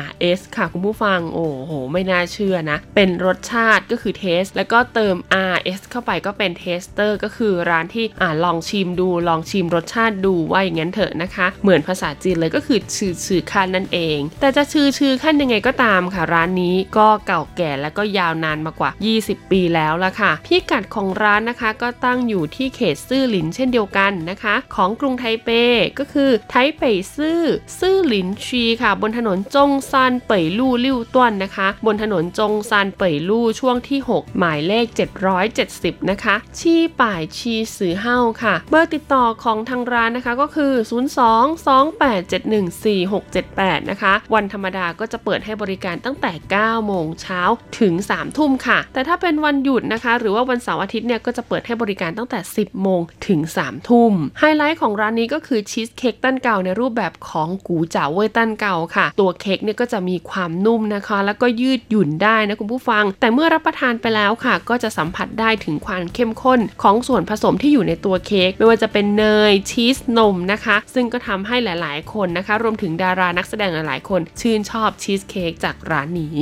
R S ค่ะคุณผู้ฟังโอ้โหไม่น่าเชื่อนะเป็นรสชาติก็คือ Taste แล้วก็เติม R S เข้าไปก็เป็น Tasters ก็คือร้านที่อ่ะลองชิมดูลองชิมรสชาติดูว่าอย่างงั้นเถอะนะคะเหมือนภาษาจีนเลยก็คือชื่อชื่อขั้นนั่นเองแต่จะชื่อชื่อขั้นยังไงก็ตามค่ะร้านนี้ก็เก่าแก่และก็ยาวนานมากว่ายี่สิบปีแล้วล่ะค่ะพิกัดของร้านนะคะก็ตั้งอยู่ที่เขตซื่อหลินเช่นเดียวกันนะคะของกรุงไทเปก็คือไทเปซื่อซื่อหลินชีค่ะบนถนนจงซานเป่ยลู่ลิ่วต้วนนะคะบนถนนจงซานเป่ยลู่ช่วงที่หกหมายเลขเจ็ดร้อยเจ็ดสิบนะคะชีป่ายชีสือเฮาค่ะเบอร์ติดต่อของทางร้านนะคะก็คือศูนย์สองสองแปดเจ็ดหนึ่งสี่หกเจ็ดแปดนะคะวันธรรมดาก็จะเปิดให้บริการตั้งแต่เก้าโมงเช้าถึงสามทุ่มค่ะแต่ถ้าเป็นวันหยุดนะคะหรือว่าวันเสาร์อาทิตย์เนี่ยก็จะเปิดให้บริการตั้งแต่สิบโมงถึงสามทุ่มไฮไลท์ของร้านนี้ก็คือชีสเค้กตั้นเก่าในรูปแบบของกู๋จ่าเว่ยตั้นเก่าค่ะตัวเค้กเนี่ยก็จะมีความนุ่มนะคะแล้วก็ยืดหยุ่นได้นะคุณผู้ฟังแต่เมื่อรับประทานไปแล้วค่ะก็จะสัมผัสได้ถึงความเข้มข้นของส่วนผสมที่อยู่ในตัวเค้กไม่ว่าจะเป็นเนยชีสนมนะคะซึ่งก็ทำให้หลายๆคนนะคะรวมถึงดารานักแสดงหลายๆคนชื่นชอบชีสเค้กจากร้านนี้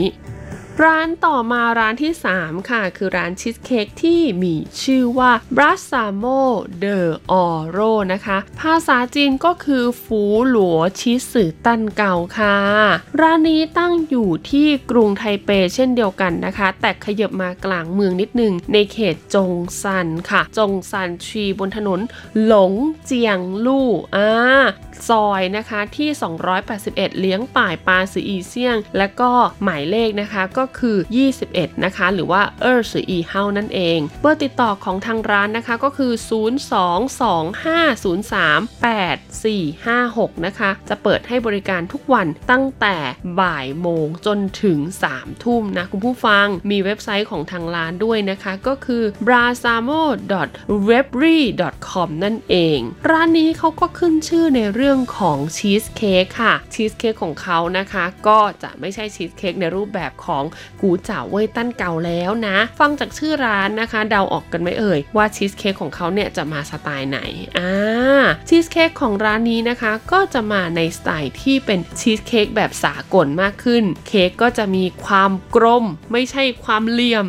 ร้านต่อมาร้านที่สามค่ะคือร้านชีสเค้กที่มีชื่อว่า Brasamo de Oro นะคะภาษาจีนก็คือฝูหลัวชีสสื่อตั้นเก่าค่ะร้านนี้ตั้งอยู่ที่กรุงไทเปเช่นเดียวกันนะคะแต่ขยับมากลางเมืองนิดนึงในเขตจงซันค่ะจงซันชีบนถนนหลงเจียงลู่อ่า ซอยนะคะที่สองร้อยแปดสิบเอ็ดเลี้ยงป่ายปาสืออีเซียงและก็หมายเลขนะคะก็คือยี่สิบเอ็ดนะคะหรือว่าเออสืออีเฮานั่นเองเบอร์ติดต่อของทางร้านนะคะก็คือศูนย์ สอง สอง ห้า ศูนย์ สาม แปด สี่ ห้า หกนะคะจะเปิดให้บริการทุกวันตั้งแต่บ่ายโมงจนถึงสามทุ่มนะคุณผู้ฟังมีเว็บไซต์ของทางร้านด้วยนะคะก็คือ บราซาโม ดอท เว็บรี ดอท คอม นั่นเองร้านนี้เขาก็ขึ้นชื่อในเรื่องของชีสเค้กค่ะชีสเค้กของเขานะคะก็จะไม่ใช่ชีสเค้กในรูปแบบของกูเจ๋าเว่ยตั้นเก่าแล้วนะฟังจากชื่อร้านนะคะเดาออกกันไหมเอ่ยว่าชีสเค้กของเขาเนี่ยจะมาสไตล์ไหนอ่าชีสเค้กของร้านนี้นะคะก็จะมาในสไตล์ที่เป็นชีสเค้กแบบสากลมากขึ้นเค้กก็จะมีความกลมไม่ใช่ความเหลี่ยม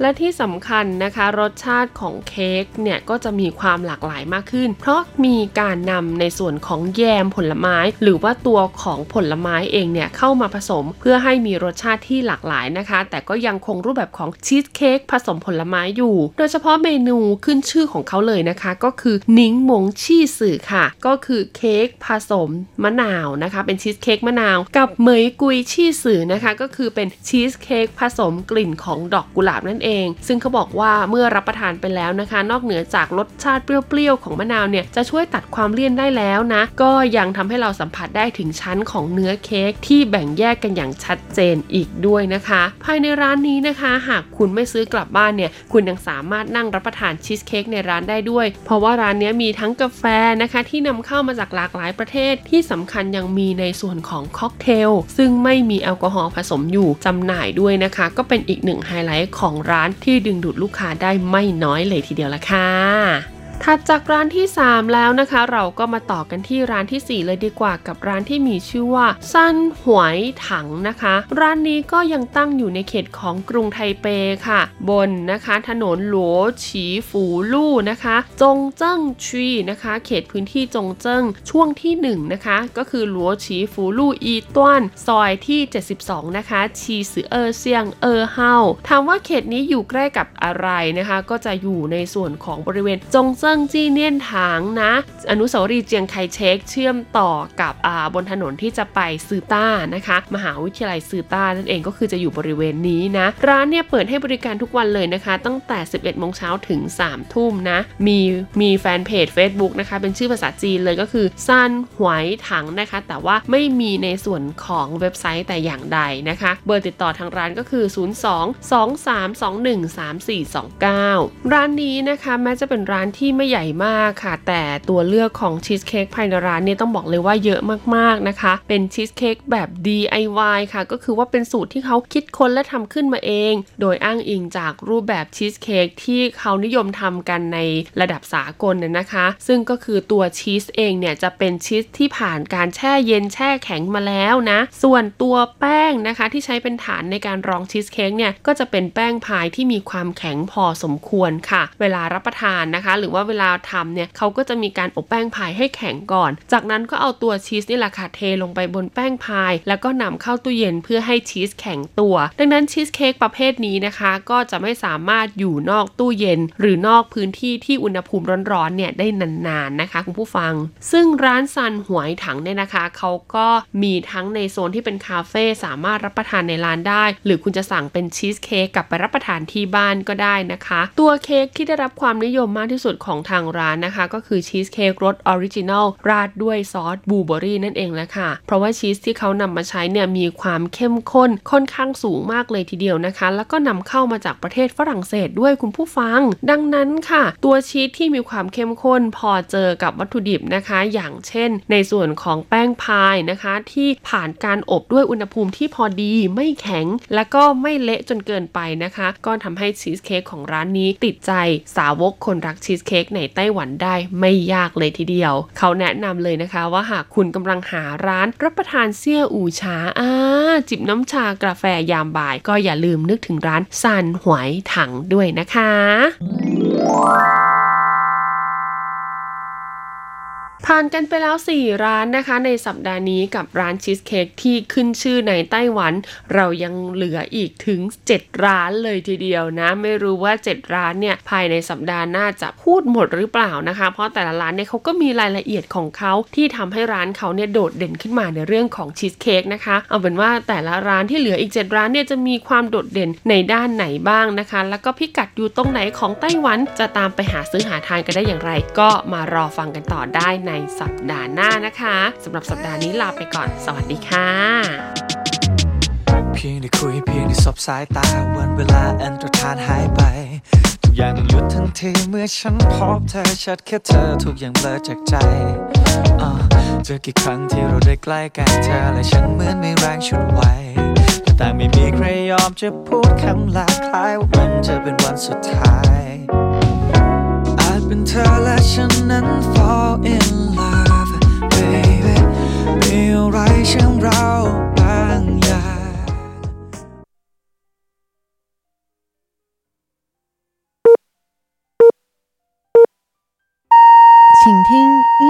และที่สำคัญนะคะรสชาติของเค้กเนี่ยก็จะมีความหลากหลายมากขึ้นเพราะมีการนำในส่วนของแยมผลไม้หรือว่าตัวของผลไม้เองเนี่ยเข้ามาผสมเพื่อให้มีรสชาติที่หลากหลายนะคะแต่ก็ยังคงรูปแบบของชีสเค้กผสมผลไม้อยู่โดยเฉพาะเมนูขึ้นชื่อของเขาเลยนะคะก็คือนิ้งหมงชี่สื่อค่ะก็คือเค้กผสมมะนาวนะคะเป็นชีสเค้กมะนาวกับเหมยกุยชี่สื่อนะคะก็คือเป็นชีสเค้กผสมกลิ่นของดอกกุหลาบนั่นเองซึ่งเขาบอกว่าเมื่อรับประทานไปแล้วนะคะนอกเหนือจากรสชาติเปรี้ยวๆของมะนาวเนี่ยจะช่วยตัดความเลี่ยนได้แล้วนะก็ยังทำให้เราสัมผัสได้ถึงชั้นของเนื้อเค้กที่แบ่งแยกกันอย่างชัดเจนอีกด้วยนะคะภายในร้านนี้นะคะหากคุณไม่ซื้อกลับบ้านเนี่ยคุณยังสามารถนั่งรับประทานชีสเค้กในร้านได้ด้วยเพราะว่าร้านนี้มีทั้งกาแฟนะคะที่นำเข้ามาจากหลากหลายประเทศที่สำคัญยังมีในส่วนของค็อกเทลซึ่งไม่มีแอลกอฮอล์ผสมอยู่จำหน่ายด้วยนะคะก็เป็นอีกหนึ่งไฮไลท์ของร้านที่ดึงดูดลูกค้าได้ไม่น้อยเลยทีเดียวละค่ะถัดจากร้านที่สามแล้วนะคะเราก็มาต่อกันที่ร้านที่สี่เลยดีกว่ากับร้านที่มีชื่อว่าซันหวยถังนะคะร้านนี้ก็ยังตั้งอยู่ในเขตของกรุงไทเปค่ะบนนะคะถนนหลัวฉีฝูลู่นะคะจงเจิ้งชีนะคะเขตพื้นที่จงเจิ้งช่วงที่หนึ่งนะคะก็คือหลัวฉีฝูลู่อีต้วนซอยที่เจ็ดสิบสองนะคะชีสือเออเซียงเออเฮาถามว่าเขตนี้อยู่ใกล้กับอะไรนะคะก็จะอยู่ในส่วนของบริเวณจงเจิ้งจีเนียนถางนะอนุสาวรีย์เจียงไคเชกเชื่อมต่อกับบนถนนที่จะไปซือต้านะคะมหาวิทยาลัยซือต้านั่นเองก็คือจะอยู่บริเวณนี้นะร้านเนี่ยเปิดให้บริการทุกวันเลยนะคะตั้งแต่ สิบเอ็ดโมงเช้า ถึง สาม ทุ่มนะมีมีแฟนเพจ Facebook นะคะเป็นชื่อภาษาจีนเลยก็คือซันหวยถังนะคะแต่ว่าไม่มีในส่วนของเว็บไซต์แต่อย่างใดนะคะเบอร์ติดต่อทางร้านก็คือ ศูนย์ สอง สอง สาม สอง หนึ่ง สาม สี่ สอง เก้า ร้านนี้นะคะแม้จะเป็นร้านที่ไม่ใหญ่มากค่ะแต่ตัวเลือกของชีสเค้กภายในร้านเนี่ยต้องบอกเลยว่าเยอะมากๆนะคะเป็นชีสเค้กแบบ ดี ไอ วาย ค่ะก็คือว่าเป็นสูตรที่เขาคิดค้นและทำขึ้นมาเองโดยอ้างอิงจากรูปแบบชีสเค้กที่เขานิยมทำกันในระดับสากลเนี่ยนะคะซึ่งก็คือตัวชีสเองเนี่ยจะเป็นชีสที่ผ่านการแช่เย็นแช่แข็งมาแล้วนะส่วนตัวแป้งนะคะที่ใช้เป็นฐานในการรองชีสเค้กเนี่ยก็จะเป็นแป้งพายที่มีความแข็งพอสมควรค่ะเวลารับประทานนะคะหรือว่าเวลาทำเนี่ยเขาก็จะมีการอบแป้งพายให้แข็งก่อนจากนั้นก็เอาตัวชีสนี่แหละค่ะเทลงไปบนแป้งพายแล้วก็นำเข้าตู้เย็นเพื่อให้ชีสแข็งตัวดังนั้นชีสเค้กประเภทนี้นะคะก็จะไม่สามารถอยู่นอกตู้เย็นหรือนอกพื้นที่ที่อุณหภูมิร้อนๆเนี่ยได้นานๆนะคะคุณผู้ฟังซึ่งร้านซันหวยถังเนี่ยนะคะเขาก็มีทั้งในโซนที่เป็นคาเฟ่สามารถรับประทานในร้านได้หรือคุณจะสั่งเป็นชีสเค้กกลับไปรับประทานที่บ้านก็ได้นะคะตัวเค้กที่ได้รับความนิยมมากที่สุดของทางร้านนะคะก็คือชีสเค้กรสออริจินัลราดด้วยซอสบลูเบอร์รี่นั่นเองแหละค่ะเพราะว่าชีสที่เขานำมาใช้เนี่ยมีความเข้มข้นค่อนข้างสูงมากเลยทีเดียวนะคะแล้วก็นำเข้ามาจากประเทศฝรั่งเศสด้วยคุณผู้ฟังดังนั้นค่ะตัวชีสที่มีความเข้มข้นพอเจอกับวัตถุดิบนะคะอย่างเช่นในส่วนของแป้งพายนะคะที่ผ่านการอบด้วยอุณหภูมิที่พอดีไม่แข็งและก็ไม่เละจนเกินไปนะคะก็ทำให้ชีสเค้กของร้านนี้ติดใจสาวกคนรักชีสเค้กในไต้หวันได้ไม่ยากเลยทีเดียวเขาแนะนำเลยนะคะว่าหากคุณกำลังหาร้านรับประทานเซี่ยอู่ชาอาจิบน้ำชากาแฟยามบ่ายก็อย่าลืมนึกถึงร้านซันหวยถังด้วยนะคะ ผ่านกันไปแล้วสี่ร้านนะคะในสัปดาห์นี้กับร้านชีสเค้กที่ขึ้นชื่อในไต้หวันเรายังเหลืออีกถึงเจ็ดร้านเลยทีเดียวนะไม่รู้ว่าเจ็ดร้านเนี่ยภายในสัปดาห์หน้าจะพูดหมดหรือเปล่านะคะเพราะแต่ละร้านเนี่ยเขาก็มีรายละเอียดของเขาที่ทำให้ร้านเขาเนี่ยโดดเด่นขึ้นมาในเรื่องของชีสเค้กนะคะเอาเป็นว่าแต่ละร้านที่เหลืออีกเจ็ดร้านเนี่ยจะมีความโดดเด่นในด้านไหนบ้างนะคะแล้วก็พิกัดอยู่ตรงไหนของไต้หวันจะตามไปหาซื้อหาทานกันได้อย่างไรก็มารอฟังกันต่อได้ในสัปดาห์หน้านะคะสำหรับสัปดาห์นี้ลาไปก่อนสวัสดีค่ะเพียงได้คุยเพียงได้สบสายตาวันเวลาอันตรธานหายไปทุกอย่างมันหยุดทันทีเมื่อฉันพบเธอชัดแค่เธอทุกอย่างเบลอจากใจเจอกี่ครั้งที่เราได้ใกล้กันเธอและฉันเหมือนไม่แรงฉุดไว้แต่ไม่มีใครยอมจะพูดคำลาคล้ายว่ามันจะเป็นวันสุดท้ายอาจเป็นเธอและฉันนั้น fall in love baby มีอะไรเชื่อมเราบางอย่าง请听